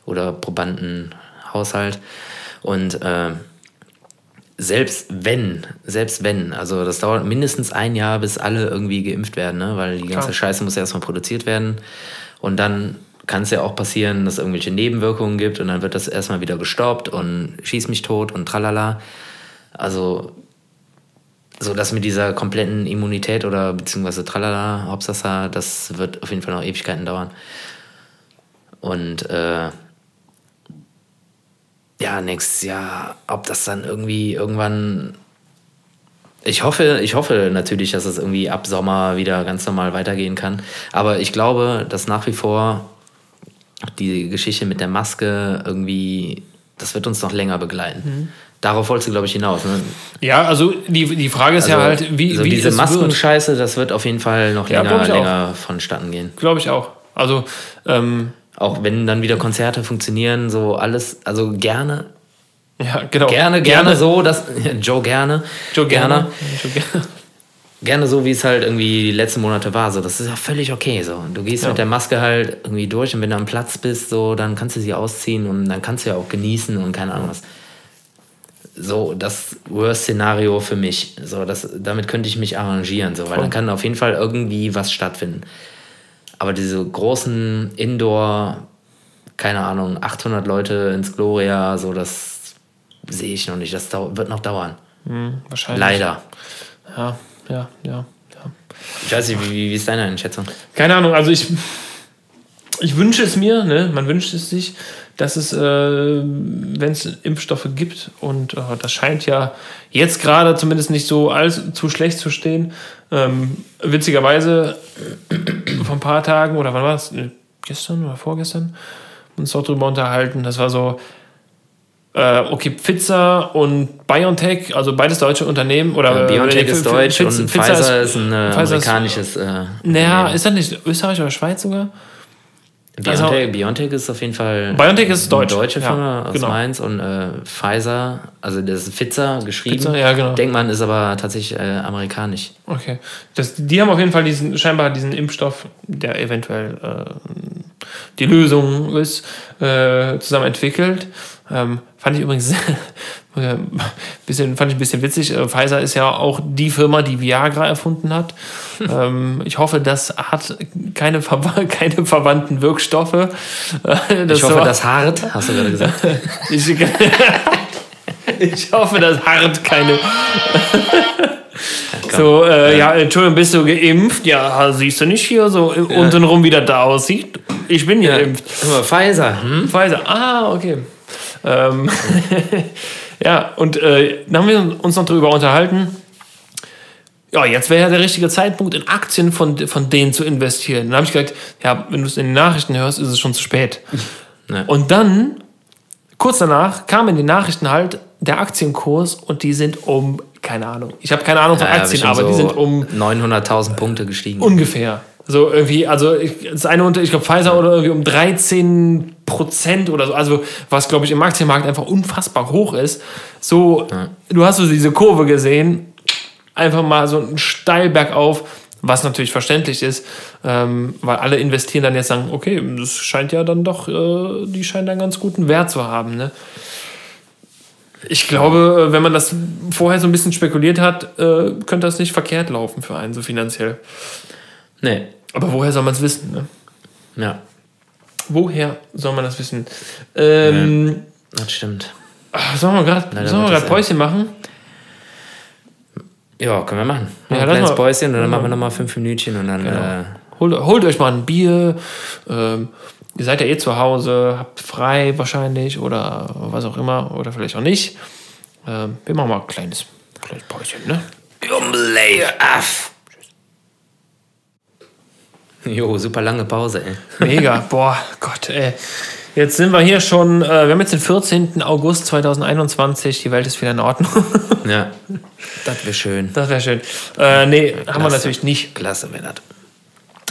oder Probandenhaushalt. Und selbst wenn, also das dauert mindestens ein Jahr, bis alle irgendwie geimpft werden, ne? Weil die ganze Scheiße muss ja erstmal produziert werden. Und dann kann es ja auch passieren, dass es irgendwelche Nebenwirkungen gibt und dann wird das erstmal wieder gestoppt und schieß mich tot und tralala. Also so das mit dieser kompletten Immunität oder beziehungsweise tralala, Hauptsache, das wird auf jeden Fall noch Ewigkeiten dauern. Und ja, nächstes Jahr, ob das dann irgendwie irgendwann... Ich hoffe natürlich, dass es irgendwie ab Sommer wieder ganz normal weitergehen kann. Aber ich glaube, dass nach wie vor die Geschichte mit der Maske irgendwie, das wird uns noch länger begleiten. Mhm. Darauf wolltest du, glaube ich, hinaus. Ne? Ja, also die Frage ist also, ja halt, wie also diese Maskenscheiße, das wird auf jeden Fall noch länger vonstatten gehen. Glaube ich auch. Also auch wenn dann wieder Konzerte funktionieren, so alles, also gerne. Ja, genau. Gerne so, dass Joe gerne so, wie es halt irgendwie die letzten Monate war. So, das ist ja völlig okay. So, du gehst mit der Maske halt irgendwie durch und wenn du am Platz bist, so, dann kannst du sie ausziehen und dann kannst du ja auch genießen und keine Ahnung was. So, das Worst-Szenario für mich. So, damit könnte ich mich arrangieren, so, weil dann kann auf jeden Fall irgendwie was stattfinden. Aber diese großen Indoor, keine Ahnung, 800 Leute ins Gloria, so, das sehe ich noch nicht. Das wird noch dauern. Wahrscheinlich. Leider. Ja. Ich weiß nicht, wie ist deine Einschätzung? Keine Ahnung, also ich wünsche es mir, ne? Man wünscht es sich, dass es, wenn es Impfstoffe gibt und das scheint ja jetzt gerade zumindest nicht so allzu schlecht zu stehen. Witzigerweise vor ein paar Tagen, oder wann war es? Gestern oder vorgestern? Uns doch drüber unterhalten. Das war so, okay, Pfizer und BioNTech, also beides deutsche Unternehmen. Oder BioNTech ist deutsch und Pfizer ist ein amerikanisches Unternehmen. Naja, ist das nicht Österreich oder Schweiz sogar? BioNTech ist auf jeden Fall BioNTech ist eine deutsche Firma aus Mainz und Pfizer, also das ist Pfizer geschrieben. Pfizer, ja, genau. Denkt man, ist aber tatsächlich amerikanisch. Okay, die haben auf jeden Fall scheinbar diesen Impfstoff, der eventuell die Lösung ist, zusammen entwickelt. Fand ich übrigens ein bisschen witzig. Pfizer ist ja auch die Firma, die Viagra erfunden hat. Ich hoffe, das hat keine verwandten Wirkstoffe. Ich hoffe, das hart, hast du gerade gesagt. Ich hoffe, das hart keine... So, Entschuldigung, bist du geimpft? Ja, siehst du nicht hier so untenrum, wie das da aussieht? Ich bin geimpft. Aber Pfizer. Pfizer, okay. Ja, und dann haben wir uns noch darüber unterhalten, ja, jetzt wäre ja der richtige Zeitpunkt, in Aktien von denen zu investieren. Dann habe ich gesagt, ja, wenn du es in den Nachrichten hörst, ist es schon zu spät. Nee. Und dann, kurz danach, kam in den Nachrichten halt der Aktienkurs und die sind um, keine Ahnung, ich habe keine Ahnung von Aktien, aber so die sind um 900.000 Punkte gestiegen. Ungefähr. So irgendwie, also ich glaube Pfizer oder irgendwie um 13% oder so, also was glaube ich im Aktienmarkt einfach unfassbar hoch ist. So, du hast so diese Kurve gesehen, einfach mal so ein steil bergauf, was natürlich verständlich ist, weil alle investieren dann jetzt sagen, okay, das scheint ja dann doch, die scheinen dann ganz guten Wert zu haben, ne? Ich glaube, wenn man das vorher so ein bisschen spekuliert hat, könnte das nicht verkehrt laufen für einen, so finanziell. Nee. Aber woher soll man es wissen, ne? Ja. Woher soll man das wissen? Das stimmt. Sollen wir gerade Päuschen machen? Ja, können wir machen. Ja, ein kleines Päuschen und dann machen wir nochmal 5 Minütchen und dann... Genau. Holt euch mal ein Bier. Ihr seid ja zu Hause, habt frei wahrscheinlich oder was auch immer oder vielleicht auch nicht. Wir machen mal ein kleines Päuschen, ne? Jo, super lange Pause, ey. Mega, boah, Gott, ey. Jetzt sind wir hier schon, wir haben jetzt den 14. August 2021, die Welt ist wieder in Ordnung. Ja, das wäre schön. Klasse. Haben wir natürlich nicht. Klasse, wenn das.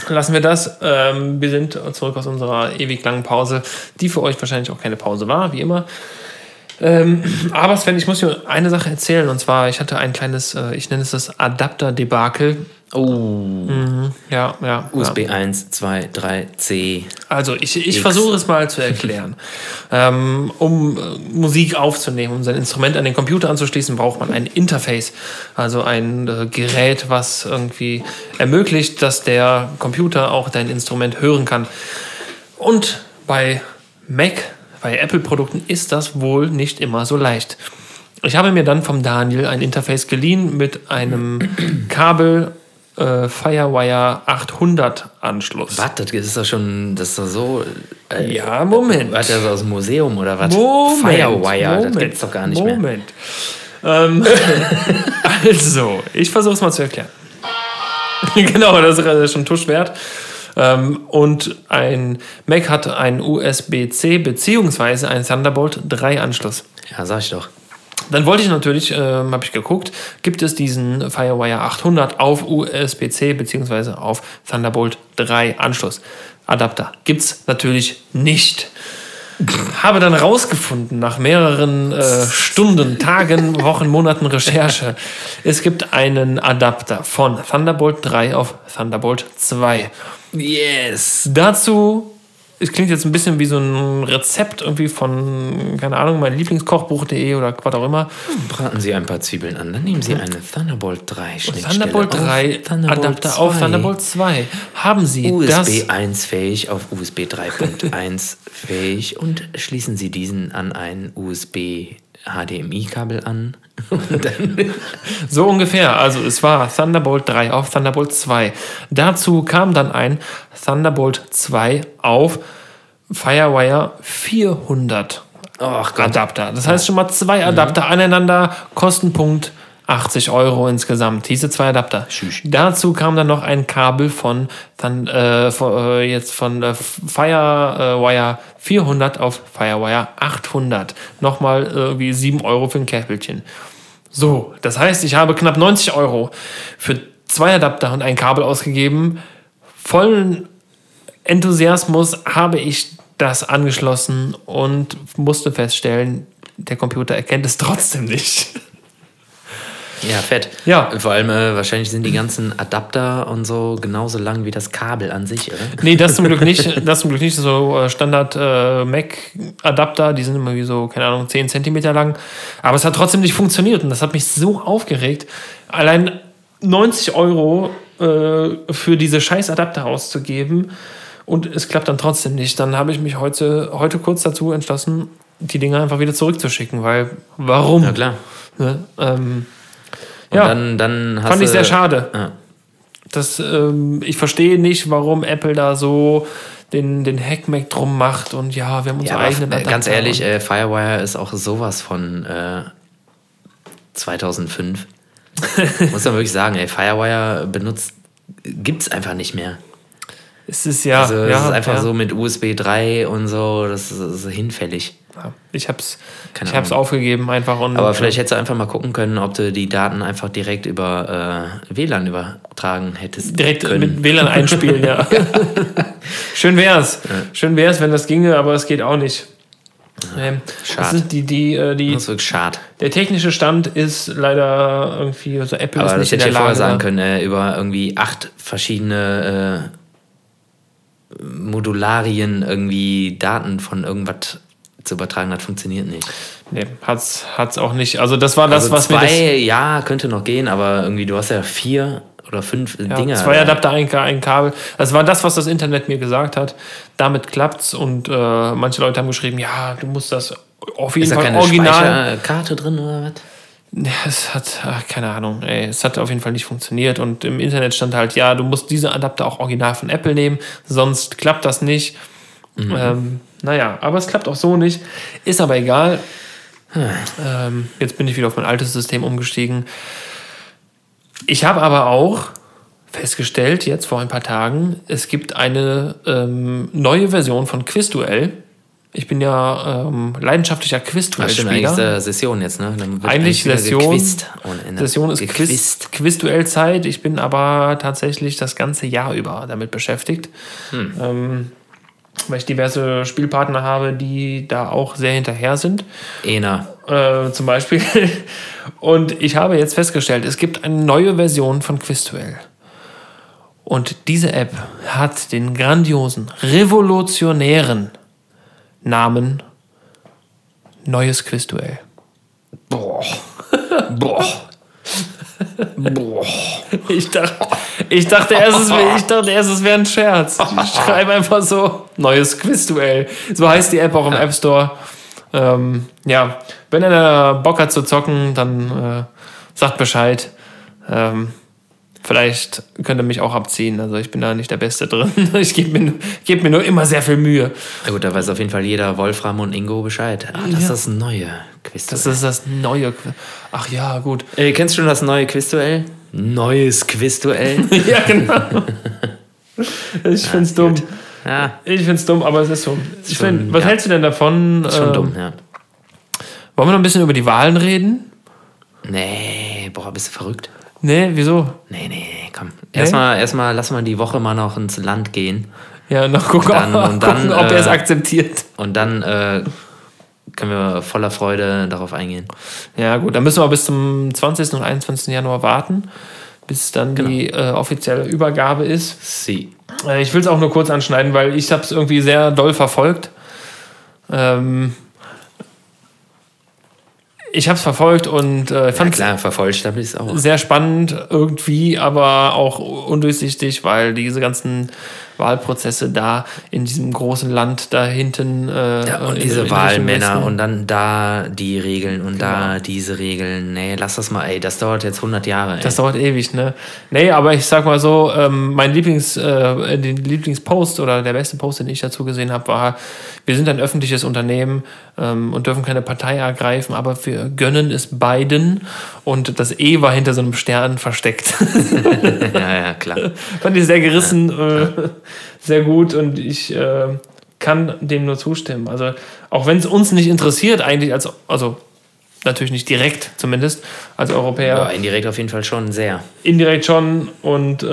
Lassen wir das. Wir sind zurück aus unserer ewig langen Pause, die für euch wahrscheinlich auch keine Pause war, wie immer. Aber Sven, ich muss dir eine Sache erzählen. Und zwar, ich hatte ein kleines, ich nenne es das Adapter-Debakel. Oh. Mhm. Ja, ja. USB ja. 1, 2, 3, C. Also, ich versuche es mal zu erklären. Um Musik aufzunehmen, um sein Instrument an den Computer anzuschließen, braucht man ein Interface. Also ein Gerät, was irgendwie ermöglicht, dass der Computer auch dein Instrument hören kann. Und bei Mac, bei Apple-Produkten ist das wohl nicht immer so leicht. Ich habe mir dann vom Daniel ein Interface geliehen mit einem Kabel Firewire 800 Anschluss. Was? Das ist doch schon, das ist doch so... ja, Moment. Was, das ist aus dem Museum oder was? Moment, Firewire, Moment, das gibt's doch gar nicht Moment. Mehr. Moment. Also, ich versuche es mal zu erklären. Genau, das ist schon Tuschwert. Und ein Mac hat einen USB-C bzw. einen Thunderbolt 3 Anschluss. Ja, sag ich doch. Dann wollte ich natürlich, habe ich geguckt, gibt es diesen Firewire 800 auf USB-C bzw. auf Thunderbolt 3 Anschluss. Adapter gibt's natürlich nicht. Habe dann rausgefunden, nach mehreren Stunden, Tagen, Wochen, Monaten Recherche, es gibt einen Adapter von Thunderbolt 3 auf Thunderbolt 2. Yes! Dazu... Es klingt jetzt ein bisschen wie so ein Rezept irgendwie von, keine Ahnung, mein Lieblingskochbuch.de oder was auch immer. Braten Sie ein paar Zwiebeln an, dann nehmen Sie eine Thunderbolt 3 Schnittstelle. Thunderbolt 3 Adapter auf Thunderbolt 2. Haben Sie USB das... USB 1 fähig auf USB 3.1 fähig und schließen Sie diesen an ein USB HDMI-Kabel an. So ungefähr. Also es war Thunderbolt 3 auf Thunderbolt 2. Dazu kam dann ein Thunderbolt 2 auf Firewire 400 Adapter. Das heißt schon mal 2 Adapter aneinander, Kostenpunkt 80 Euro insgesamt. Diese 2 Adapter. Tschüss. Dazu kam dann noch ein Kabel von, Firewire 400 auf Firewire 800. Nochmal irgendwie 7 Euro für ein Käppelchen. So, das heißt, ich habe knapp 90 Euro für 2 Adapter und ein Kabel ausgegeben. Vollen Enthusiasmus habe ich das angeschlossen und musste feststellen, der Computer erkennt es trotzdem nicht. Ja, fett. Ja. Vor allem, wahrscheinlich sind die ganzen Adapter und so genauso lang wie das Kabel an sich, oder? Nee, das zum Glück nicht. Das zum Glück nicht. So Standard-Mac-Adapter, die sind immer wie so, keine Ahnung, 10 cm lang. Aber es hat trotzdem nicht funktioniert und das hat mich so aufgeregt. Allein 90 Euro für diese scheiß Adapter auszugeben und es klappt dann trotzdem nicht. Dann habe ich mich heute kurz dazu entschlossen, die Dinger einfach wieder zurückzuschicken, weil warum? Ja, klar. Ne? Und ja, dann hast fand ich sehr schade. Ja. Das, ich verstehe nicht, warum Apple da so den Hackmack drum macht und ja, wir haben unsere eigenen Adapter. Ganz ehrlich, Firewire ist auch sowas von 2005. Muss man wirklich sagen, Firewire gibt's einfach nicht mehr. Es ist ja... Also, es ist einfach so mit USB 3 und so, das ist hinfällig. Ich hab's aufgegeben einfach. Und aber vielleicht hättest du einfach mal gucken können, ob du die Daten einfach direkt über WLAN übertragen hättest. Direkt können. Mit WLAN einspielen, ja. Schön wär's. Ja. Schön wär's, wenn das ginge, aber es geht auch nicht. Ja. Schade. Das ist das ist wirklich schade. Der technische Stand ist leider irgendwie, also Apple aber ist nicht in der Lage. Aber das hätte ich vorher sagen können, über irgendwie 8 verschiedene Modularien irgendwie Daten von irgendwas zu übertragen, das funktioniert nicht. Nee, hat's auch nicht. Also das war das, also was 2, mir das... Ja, könnte noch gehen, aber irgendwie, du hast ja 4 oder 5 Dinger. 2 Adapter, ein Kabel. Das war das, was das Internet mir gesagt hat. Damit klappt's und manche Leute haben geschrieben, ja, du musst das auf jeden Fall original... Ist da keine Speicherkarte drin oder was? Ja, es hat, keine Ahnung, es hat auf jeden Fall nicht funktioniert und im Internet stand halt, ja, du musst diese Adapter auch original von Apple nehmen, sonst klappt das nicht. Mhm. Naja, aber es klappt auch so nicht. Ist aber egal. Jetzt bin ich wieder auf mein altes System umgestiegen. Ich habe aber auch festgestellt, jetzt vor ein paar Tagen, es gibt eine neue Version von Quizduell. Ich bin ja leidenschaftlicher Quizduell-Spieler. Eigentlich ist Session jetzt, ne? Dann wird eigentlich Session ist Quizduell-Zeit. Ich bin aber tatsächlich das ganze Jahr über damit beschäftigt. Weil ich diverse Spielpartner habe, die da auch sehr hinterher sind. Ena. zum Beispiel. Und ich habe jetzt festgestellt, es gibt eine neue Version von Quizduell. Und diese App hat den grandiosen, revolutionären Namen Neues Quizduell. Boah. Boah. Boah. Ich dachte erst, es wäre ein Scherz. Ich schreibe einfach so, Neues Quizduell. So heißt die App auch im App Store. Ja, wenn einer Bock hat zu zocken, dann sagt Bescheid. Vielleicht könnt ihr mich auch abziehen. Also ich bin da nicht der Beste drin. Ich gebe mir nur immer sehr viel Mühe. Na gut, da weiß auf jeden Fall jeder Wolfram und Ingo Bescheid. Ah, das ist das neue Quizduell. Das ist das neue Quizduell. Ach ja, gut. Kennst du schon das neue Quizduell? Neues Quizduell? Ja, genau. Ich find's dumm. Ja. Ich find's dumm, aber es ist so. Was hältst du denn davon? Ist schon dumm, ja. Wollen wir noch ein bisschen über die Wahlen reden? Nee, boah, bist du verrückt? Nee, wieso? Nee, komm. Nee? Erstmal lass mal die Woche mal noch ins Land gehen. Ja, noch gucken, ob er es akzeptiert. Und dann können wir voller Freude darauf eingehen. Ja, gut, dann müssen wir bis zum 20. und 21. Januar warten, bis dann die offizielle Übergabe ist. Sie. Ich will es auch nur kurz anschneiden, weil ich habe es irgendwie sehr doll verfolgt. Ich habe es verfolgt und fand es auch sehr spannend irgendwie, aber auch undurchsichtig, weil diese ganzen Wahlprozesse da in diesem großen Land da hinten... und diese Wahlmänner und dann da die Regeln und da diese Regeln. Nee, lass das mal, ey, das dauert jetzt 100 Jahre. Ey. Das dauert ewig, ne? Nee, aber ich sag mal so, mein Lieblingspost oder der beste Post, den ich dazu gesehen habe, war, wir sind ein öffentliches Unternehmen und dürfen keine Partei ergreifen, aber wir gönnen es Biden und das E war hinter so einem Stern versteckt. Ja, klar. Fand ich sehr gerissen, sehr gut und ich kann dem nur zustimmen. Also auch wenn es uns nicht interessiert, eigentlich also natürlich nicht direkt zumindest als Europäer. Ja, indirekt auf jeden Fall schon sehr. Indirekt schon und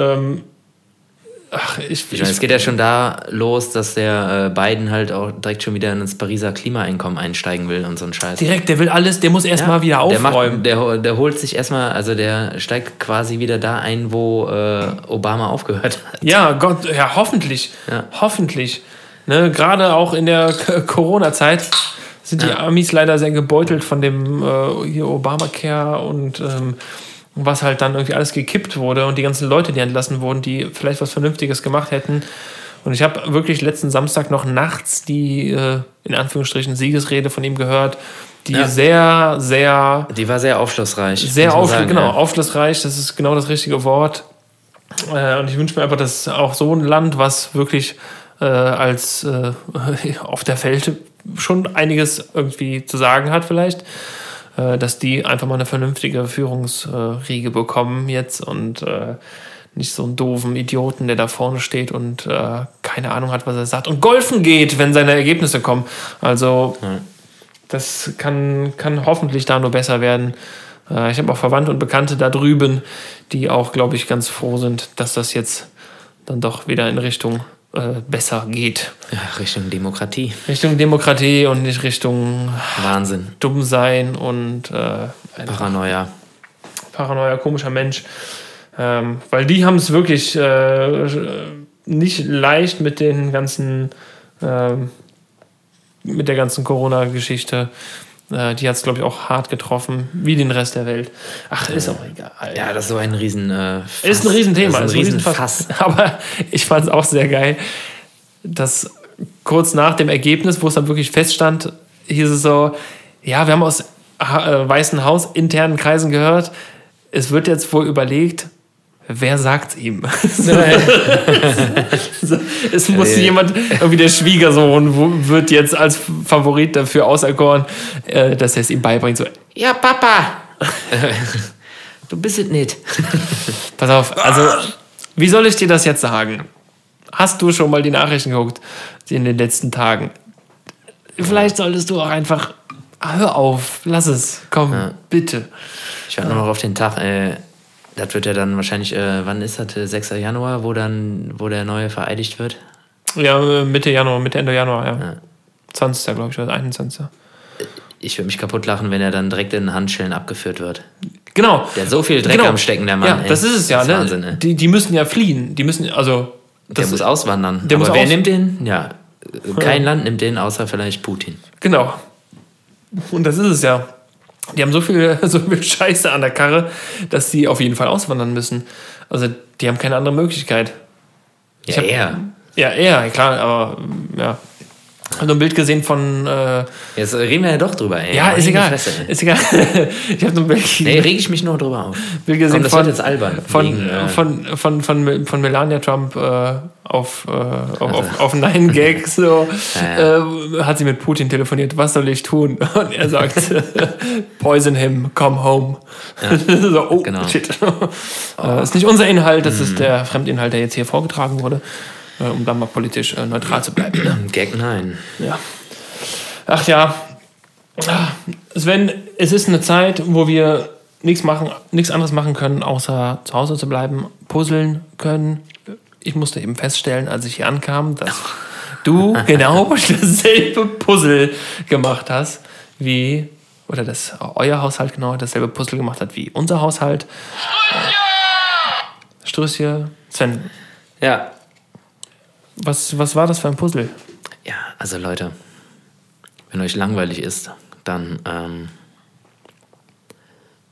es geht ja schon da los, dass der Biden halt auch direkt schon wieder in das Pariser Klimaeinkommen einsteigen will und so ein Scheiß. Direkt, der will alles, der muss erstmal wieder aufräumen. Der holt sich erstmal, also der steigt quasi wieder da ein, wo Obama aufgehört hat. Ja, Gott, ja, hoffentlich. Ja. Hoffentlich. Ne, gerade auch in der Corona-Zeit sind die Amis leider sehr gebeutelt von dem hier Obamacare und was halt dann irgendwie alles gekippt wurde und die ganzen Leute, die entlassen wurden, die vielleicht was Vernünftiges gemacht hätten. Und ich habe wirklich letzten Samstag noch nachts die, in Anführungsstrichen, Siegesrede von ihm gehört, die sehr, sehr... Die war sehr aufschlussreich. Aufschlussreich, das ist genau das richtige Wort. Und ich wünsche mir einfach, dass auch so ein Land, was wirklich als auf der Welt schon einiges irgendwie zu sagen hat vielleicht, dass die einfach mal eine vernünftige Führungsriege bekommen jetzt und nicht so einen doofen Idioten, der da vorne steht und keine Ahnung hat, was er sagt und golfen geht, wenn seine Ergebnisse kommen. Also das kann hoffentlich da nur besser werden. Ich habe auch Verwandte und Bekannte da drüben, die auch, glaube ich, ganz froh sind, dass das jetzt dann doch wieder in Richtung besser geht. Ja, Richtung Demokratie. Richtung Demokratie und nicht Richtung Wahnsinn. Dumm sein und Paranoia. Paranoia, komischer Mensch. Weil die haben es wirklich nicht leicht mit den ganzen mit der ganzen Corona-Geschichte. Die hat es, glaube ich, auch hart getroffen, wie den Rest der Welt. Ach, ist auch egal. Ja, das ist so ein Riesenfass. Ist ein Riesenthema. Das ist ein Riesenfass. Aber ich fand es auch sehr geil, dass kurz nach dem Ergebnis, wo es dann wirklich feststand, hieß es so, ja, wir haben aus Weißen Haus internen Kreisen gehört, es wird jetzt wohl überlegt, wer sagt's ihm? Es muss jemand, irgendwie der Schwiegersohn wird jetzt als Favorit dafür auserkoren, dass er es ihm beibringt. So, ja, Papa, du bist es nicht. Pass auf, also, wie soll ich dir das jetzt sagen? Hast du schon mal die Nachrichten geguckt in den letzten Tagen? Vielleicht solltest du auch einfach, hör auf, lass es, komm, bitte. Ich warte noch auf den Tag, Das wird ja dann wahrscheinlich, wann ist das? 6. Januar, wo der Neue vereidigt wird? Ja, Mitte Januar, Ende Januar, 20. glaube ich, oder 21. Ich würde mich kaputt lachen, wenn er dann direkt in Handschellen abgeführt wird. Genau. Der hat so viel Dreck am Stecken, der Mann. Ja, das ist es ja, ne? Wahnsinn, ey. Die müssen ja fliehen. Die müssen, also... Der muss auswandern. Wer nimmt den? Ja, kein Land nimmt den, außer vielleicht Putin. Genau. Und das ist es ja. Die haben so viel Scheiße an der Karre, dass sie auf jeden Fall auswandern müssen. Also die haben keine andere Möglichkeit. Ja, klar, aber ja. Hab so ein Bild gesehen von... Jetzt reden wir ja doch drüber, ey. Ja, ist egal. Ich hab so ein Bild gesehen. Nee, reg ich mich nur drüber auf. Bild gesehen von, jetzt albern. Von Melania Trump auf Nein-Gag. So, hat sie mit Putin telefoniert. Was soll ich tun? Und er sagt, poison him, come home. Ja, so, oh, genau. Shit. Ist nicht unser Inhalt, das ist der Fremdinhalt, der jetzt hier vorgetragen wurde. Um dann mal politisch neutral zu bleiben. Ne? Gag, nein. Ja. Ach ja. Sven, es ist eine Zeit, wo wir nichts anderes machen können, außer zu Hause zu bleiben, puzzeln können. Ich musste eben feststellen, als ich hier ankam, dass du genau dasselbe Puzzle gemacht hast wie, oder dass euer Haushalt genau dasselbe Puzzle gemacht hat wie unser Haushalt. Strößchen. Sven. Ja. Was war das für ein Puzzle? Ja, also Leute, wenn euch langweilig ist, dann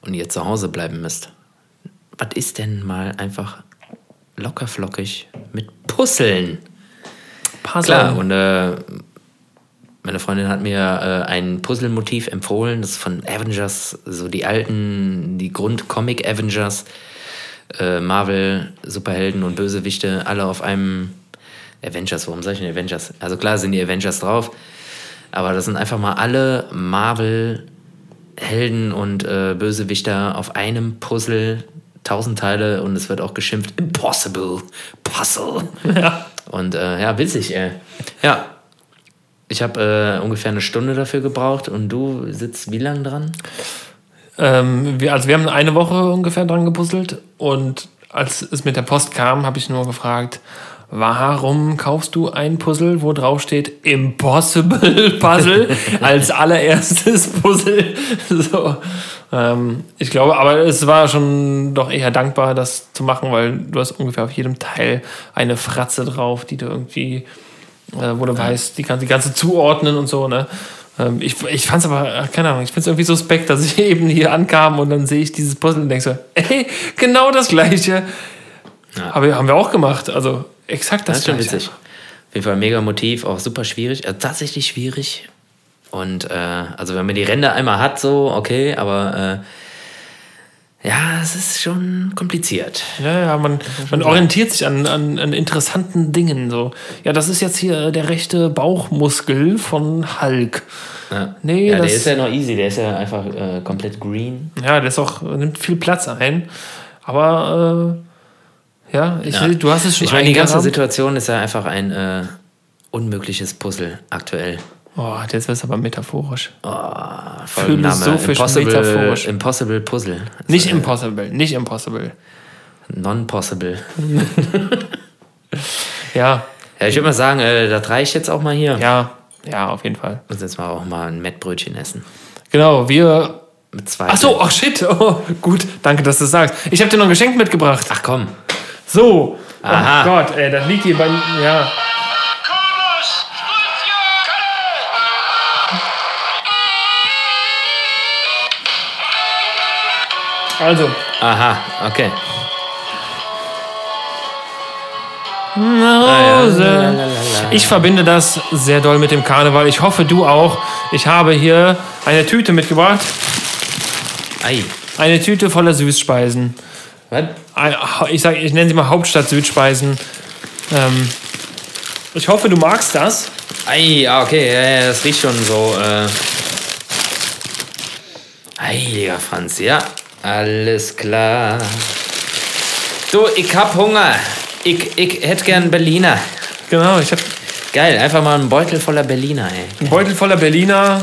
und ihr zu Hause bleiben müsst, was ist denn mal einfach lockerflockig mit Puzzeln? Puzzle. Klar, und meine Freundin hat mir ein Puzzlemotiv empfohlen, das ist von Avengers, so die alten, die Grund-Comic-Avengers, Marvel, Superhelden und Bösewichte, alle auf einem... Avengers, warum sag ich denn Avengers? Also klar sind die Avengers drauf, aber das sind einfach mal alle Marvel-Helden und Bösewichter auf einem Puzzle, 1000 Teile und es wird auch geschimpft, Impossible Puzzle. Ja. Und witzig, ey. Ja, ich habe ungefähr eine Stunde dafür gebraucht und du sitzt wie lange dran? Wir haben eine Woche ungefähr dran gepuzzelt und als es mit der Post kam, habe ich nur gefragt, warum kaufst du ein Puzzle, wo drauf steht Impossible Puzzle als allererstes Puzzle? So. Ich glaube, aber es war schon doch eher dankbar, das zu machen, weil du hast ungefähr auf jedem Teil eine Fratze drauf, die du irgendwie, wo du weißt, die ganze zuordnen und so, ne? Ich fand's aber, keine Ahnung, ich find's irgendwie suspekt, dass ich eben hier ankam und dann sehe ich dieses Puzzle und denk so, ey, genau das Gleiche. Ja. Aber haben wir auch gemacht, also exakt das Gleiche. Das ist schon witzig. Auf jeden Fall mega Motiv, auch super schwierig, also tatsächlich schwierig. Und also wenn man die Ränder einmal hat, so okay, aber ja, es ist schon kompliziert. Ja, man orientiert sich an interessanten Dingen. So. Ja, das ist jetzt hier der rechte Bauchmuskel von Hulk. Ja, nee, ja der ist ja noch easy, der ist ja einfach komplett green. Ja, der ist auch, nimmt viel Platz ein, aber... Ja, du hast es schon. Ich meine, die ganze Situation ist ja einfach ein unmögliches Puzzle aktuell. Oh, das ist aber metaphorisch. Oh, philosophisch metaphorisch. Impossible Puzzle. Nicht impossible, nicht impossible. Non-possible. Ja. Ich würde mal sagen, das reicht jetzt auch mal hier. Ja, auf jeden Fall. Muss jetzt mal auch mal ein Mettbrötchen essen. Genau, wir... Ach so, oh shit. Oh, gut, danke, dass du das sagst. Ich habe dir noch ein Geschenk mitgebracht. Ach komm. So, aha. Oh Gott, ey, das liegt hier bei mir, ja. Also. Aha, okay. Rose. Ich verbinde das sehr doll mit dem Karneval. Ich hoffe, du auch. Ich habe hier eine Tüte mitgebracht. Ei. Eine Tüte voller Süßspeisen. Was? Ich nenne sie mal Hauptstadt-Südspeisen. Ich hoffe, du magst das. Ei, okay, ja, das riecht schon so. Heiliger Franz, ja. Alles klar. Du, ich hab Hunger. Ich hätte gern Berliner. Genau, ich hab... Geil, einfach mal einen Beutel voller Berliner, ey. Ein Beutel voller Berliner,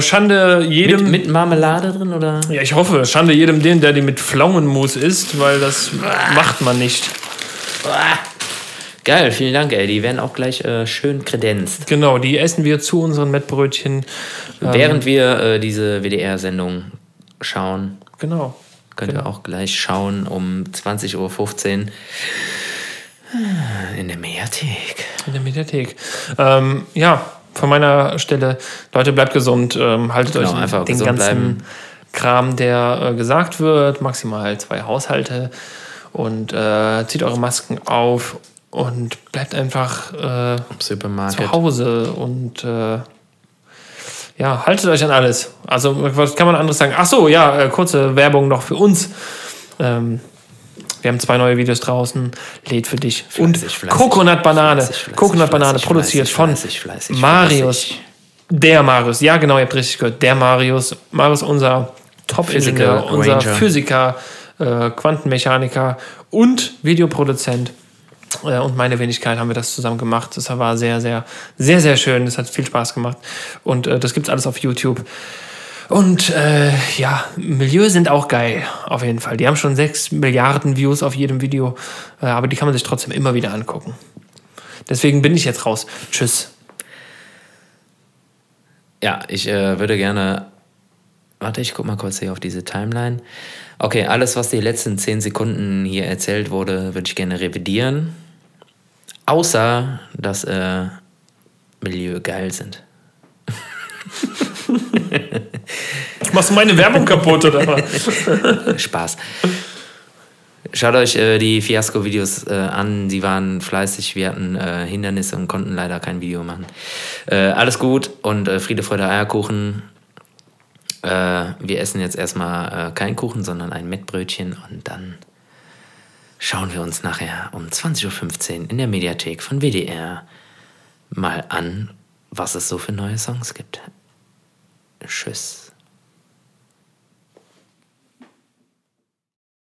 Schande jedem... Mit Marmelade drin, oder? Ja, ich hoffe, Schande jedem den, der die mit Pflaumenmus isst, weil das macht man nicht. Geil, vielen Dank, ey. Die werden auch gleich schön kredenzt. Genau, die essen wir zu unseren Mettbrötchen. Während wir diese WDR-Sendung schauen. Genau. Könnt ihr auch gleich schauen um 20.15 Uhr in der Mediathek. In der Mediathek. Ja, von meiner Stelle, Leute, bleibt gesund. Haltet euch den ganzen Kram, der gesagt wird. Maximal 2 Haushalte. Und zieht eure Masken auf und bleibt einfach zu Hause und haltet euch an alles. Also, was kann man anderes sagen? Achso, ja, kurze Werbung noch für uns. Wir haben 2 neue Videos draußen. Lädt für dich. Fleißig, Coconut-Banane. Coconut-Banane produziert von Marius. Der Marius. Ja, genau, ihr habt richtig gehört. Der Marius. Marius, unser Top-Ingenieur, unser Ranger. Physiker, Quantenmechaniker und Videoproduzent. Und meine Wenigkeit haben wir das zusammen gemacht. Das war sehr, sehr, sehr, sehr schön. Das hat viel Spaß gemacht. Und das gibt's alles auf YouTube. Und Milieu sind auch geil, auf jeden Fall. Die haben schon 6 Milliarden Views auf jedem Video. Aber die kann man sich trotzdem immer wieder angucken. Deswegen bin ich jetzt raus. Tschüss. Ja, ich würde gerne... Warte, ich guck mal kurz hier auf diese Timeline. Okay, alles, was die letzten 10 Sekunden hier erzählt wurde, würde ich gerne revidieren. Außer, dass Milieu geil sind. Machst du meine Werbung kaputt, oder was? Spaß. Schaut euch die Fiasco-Videos an. Sie waren fleißig, wir hatten Hindernisse und konnten leider kein Video machen. Alles gut und Friede, Freude, Eierkuchen. Wir essen jetzt erstmal keinen Kuchen, sondern ein Mettbrötchen und dann schauen wir uns nachher um 20.15 Uhr in der Mediathek von WDR mal an, was es so für neue Songs gibt. Tschüss.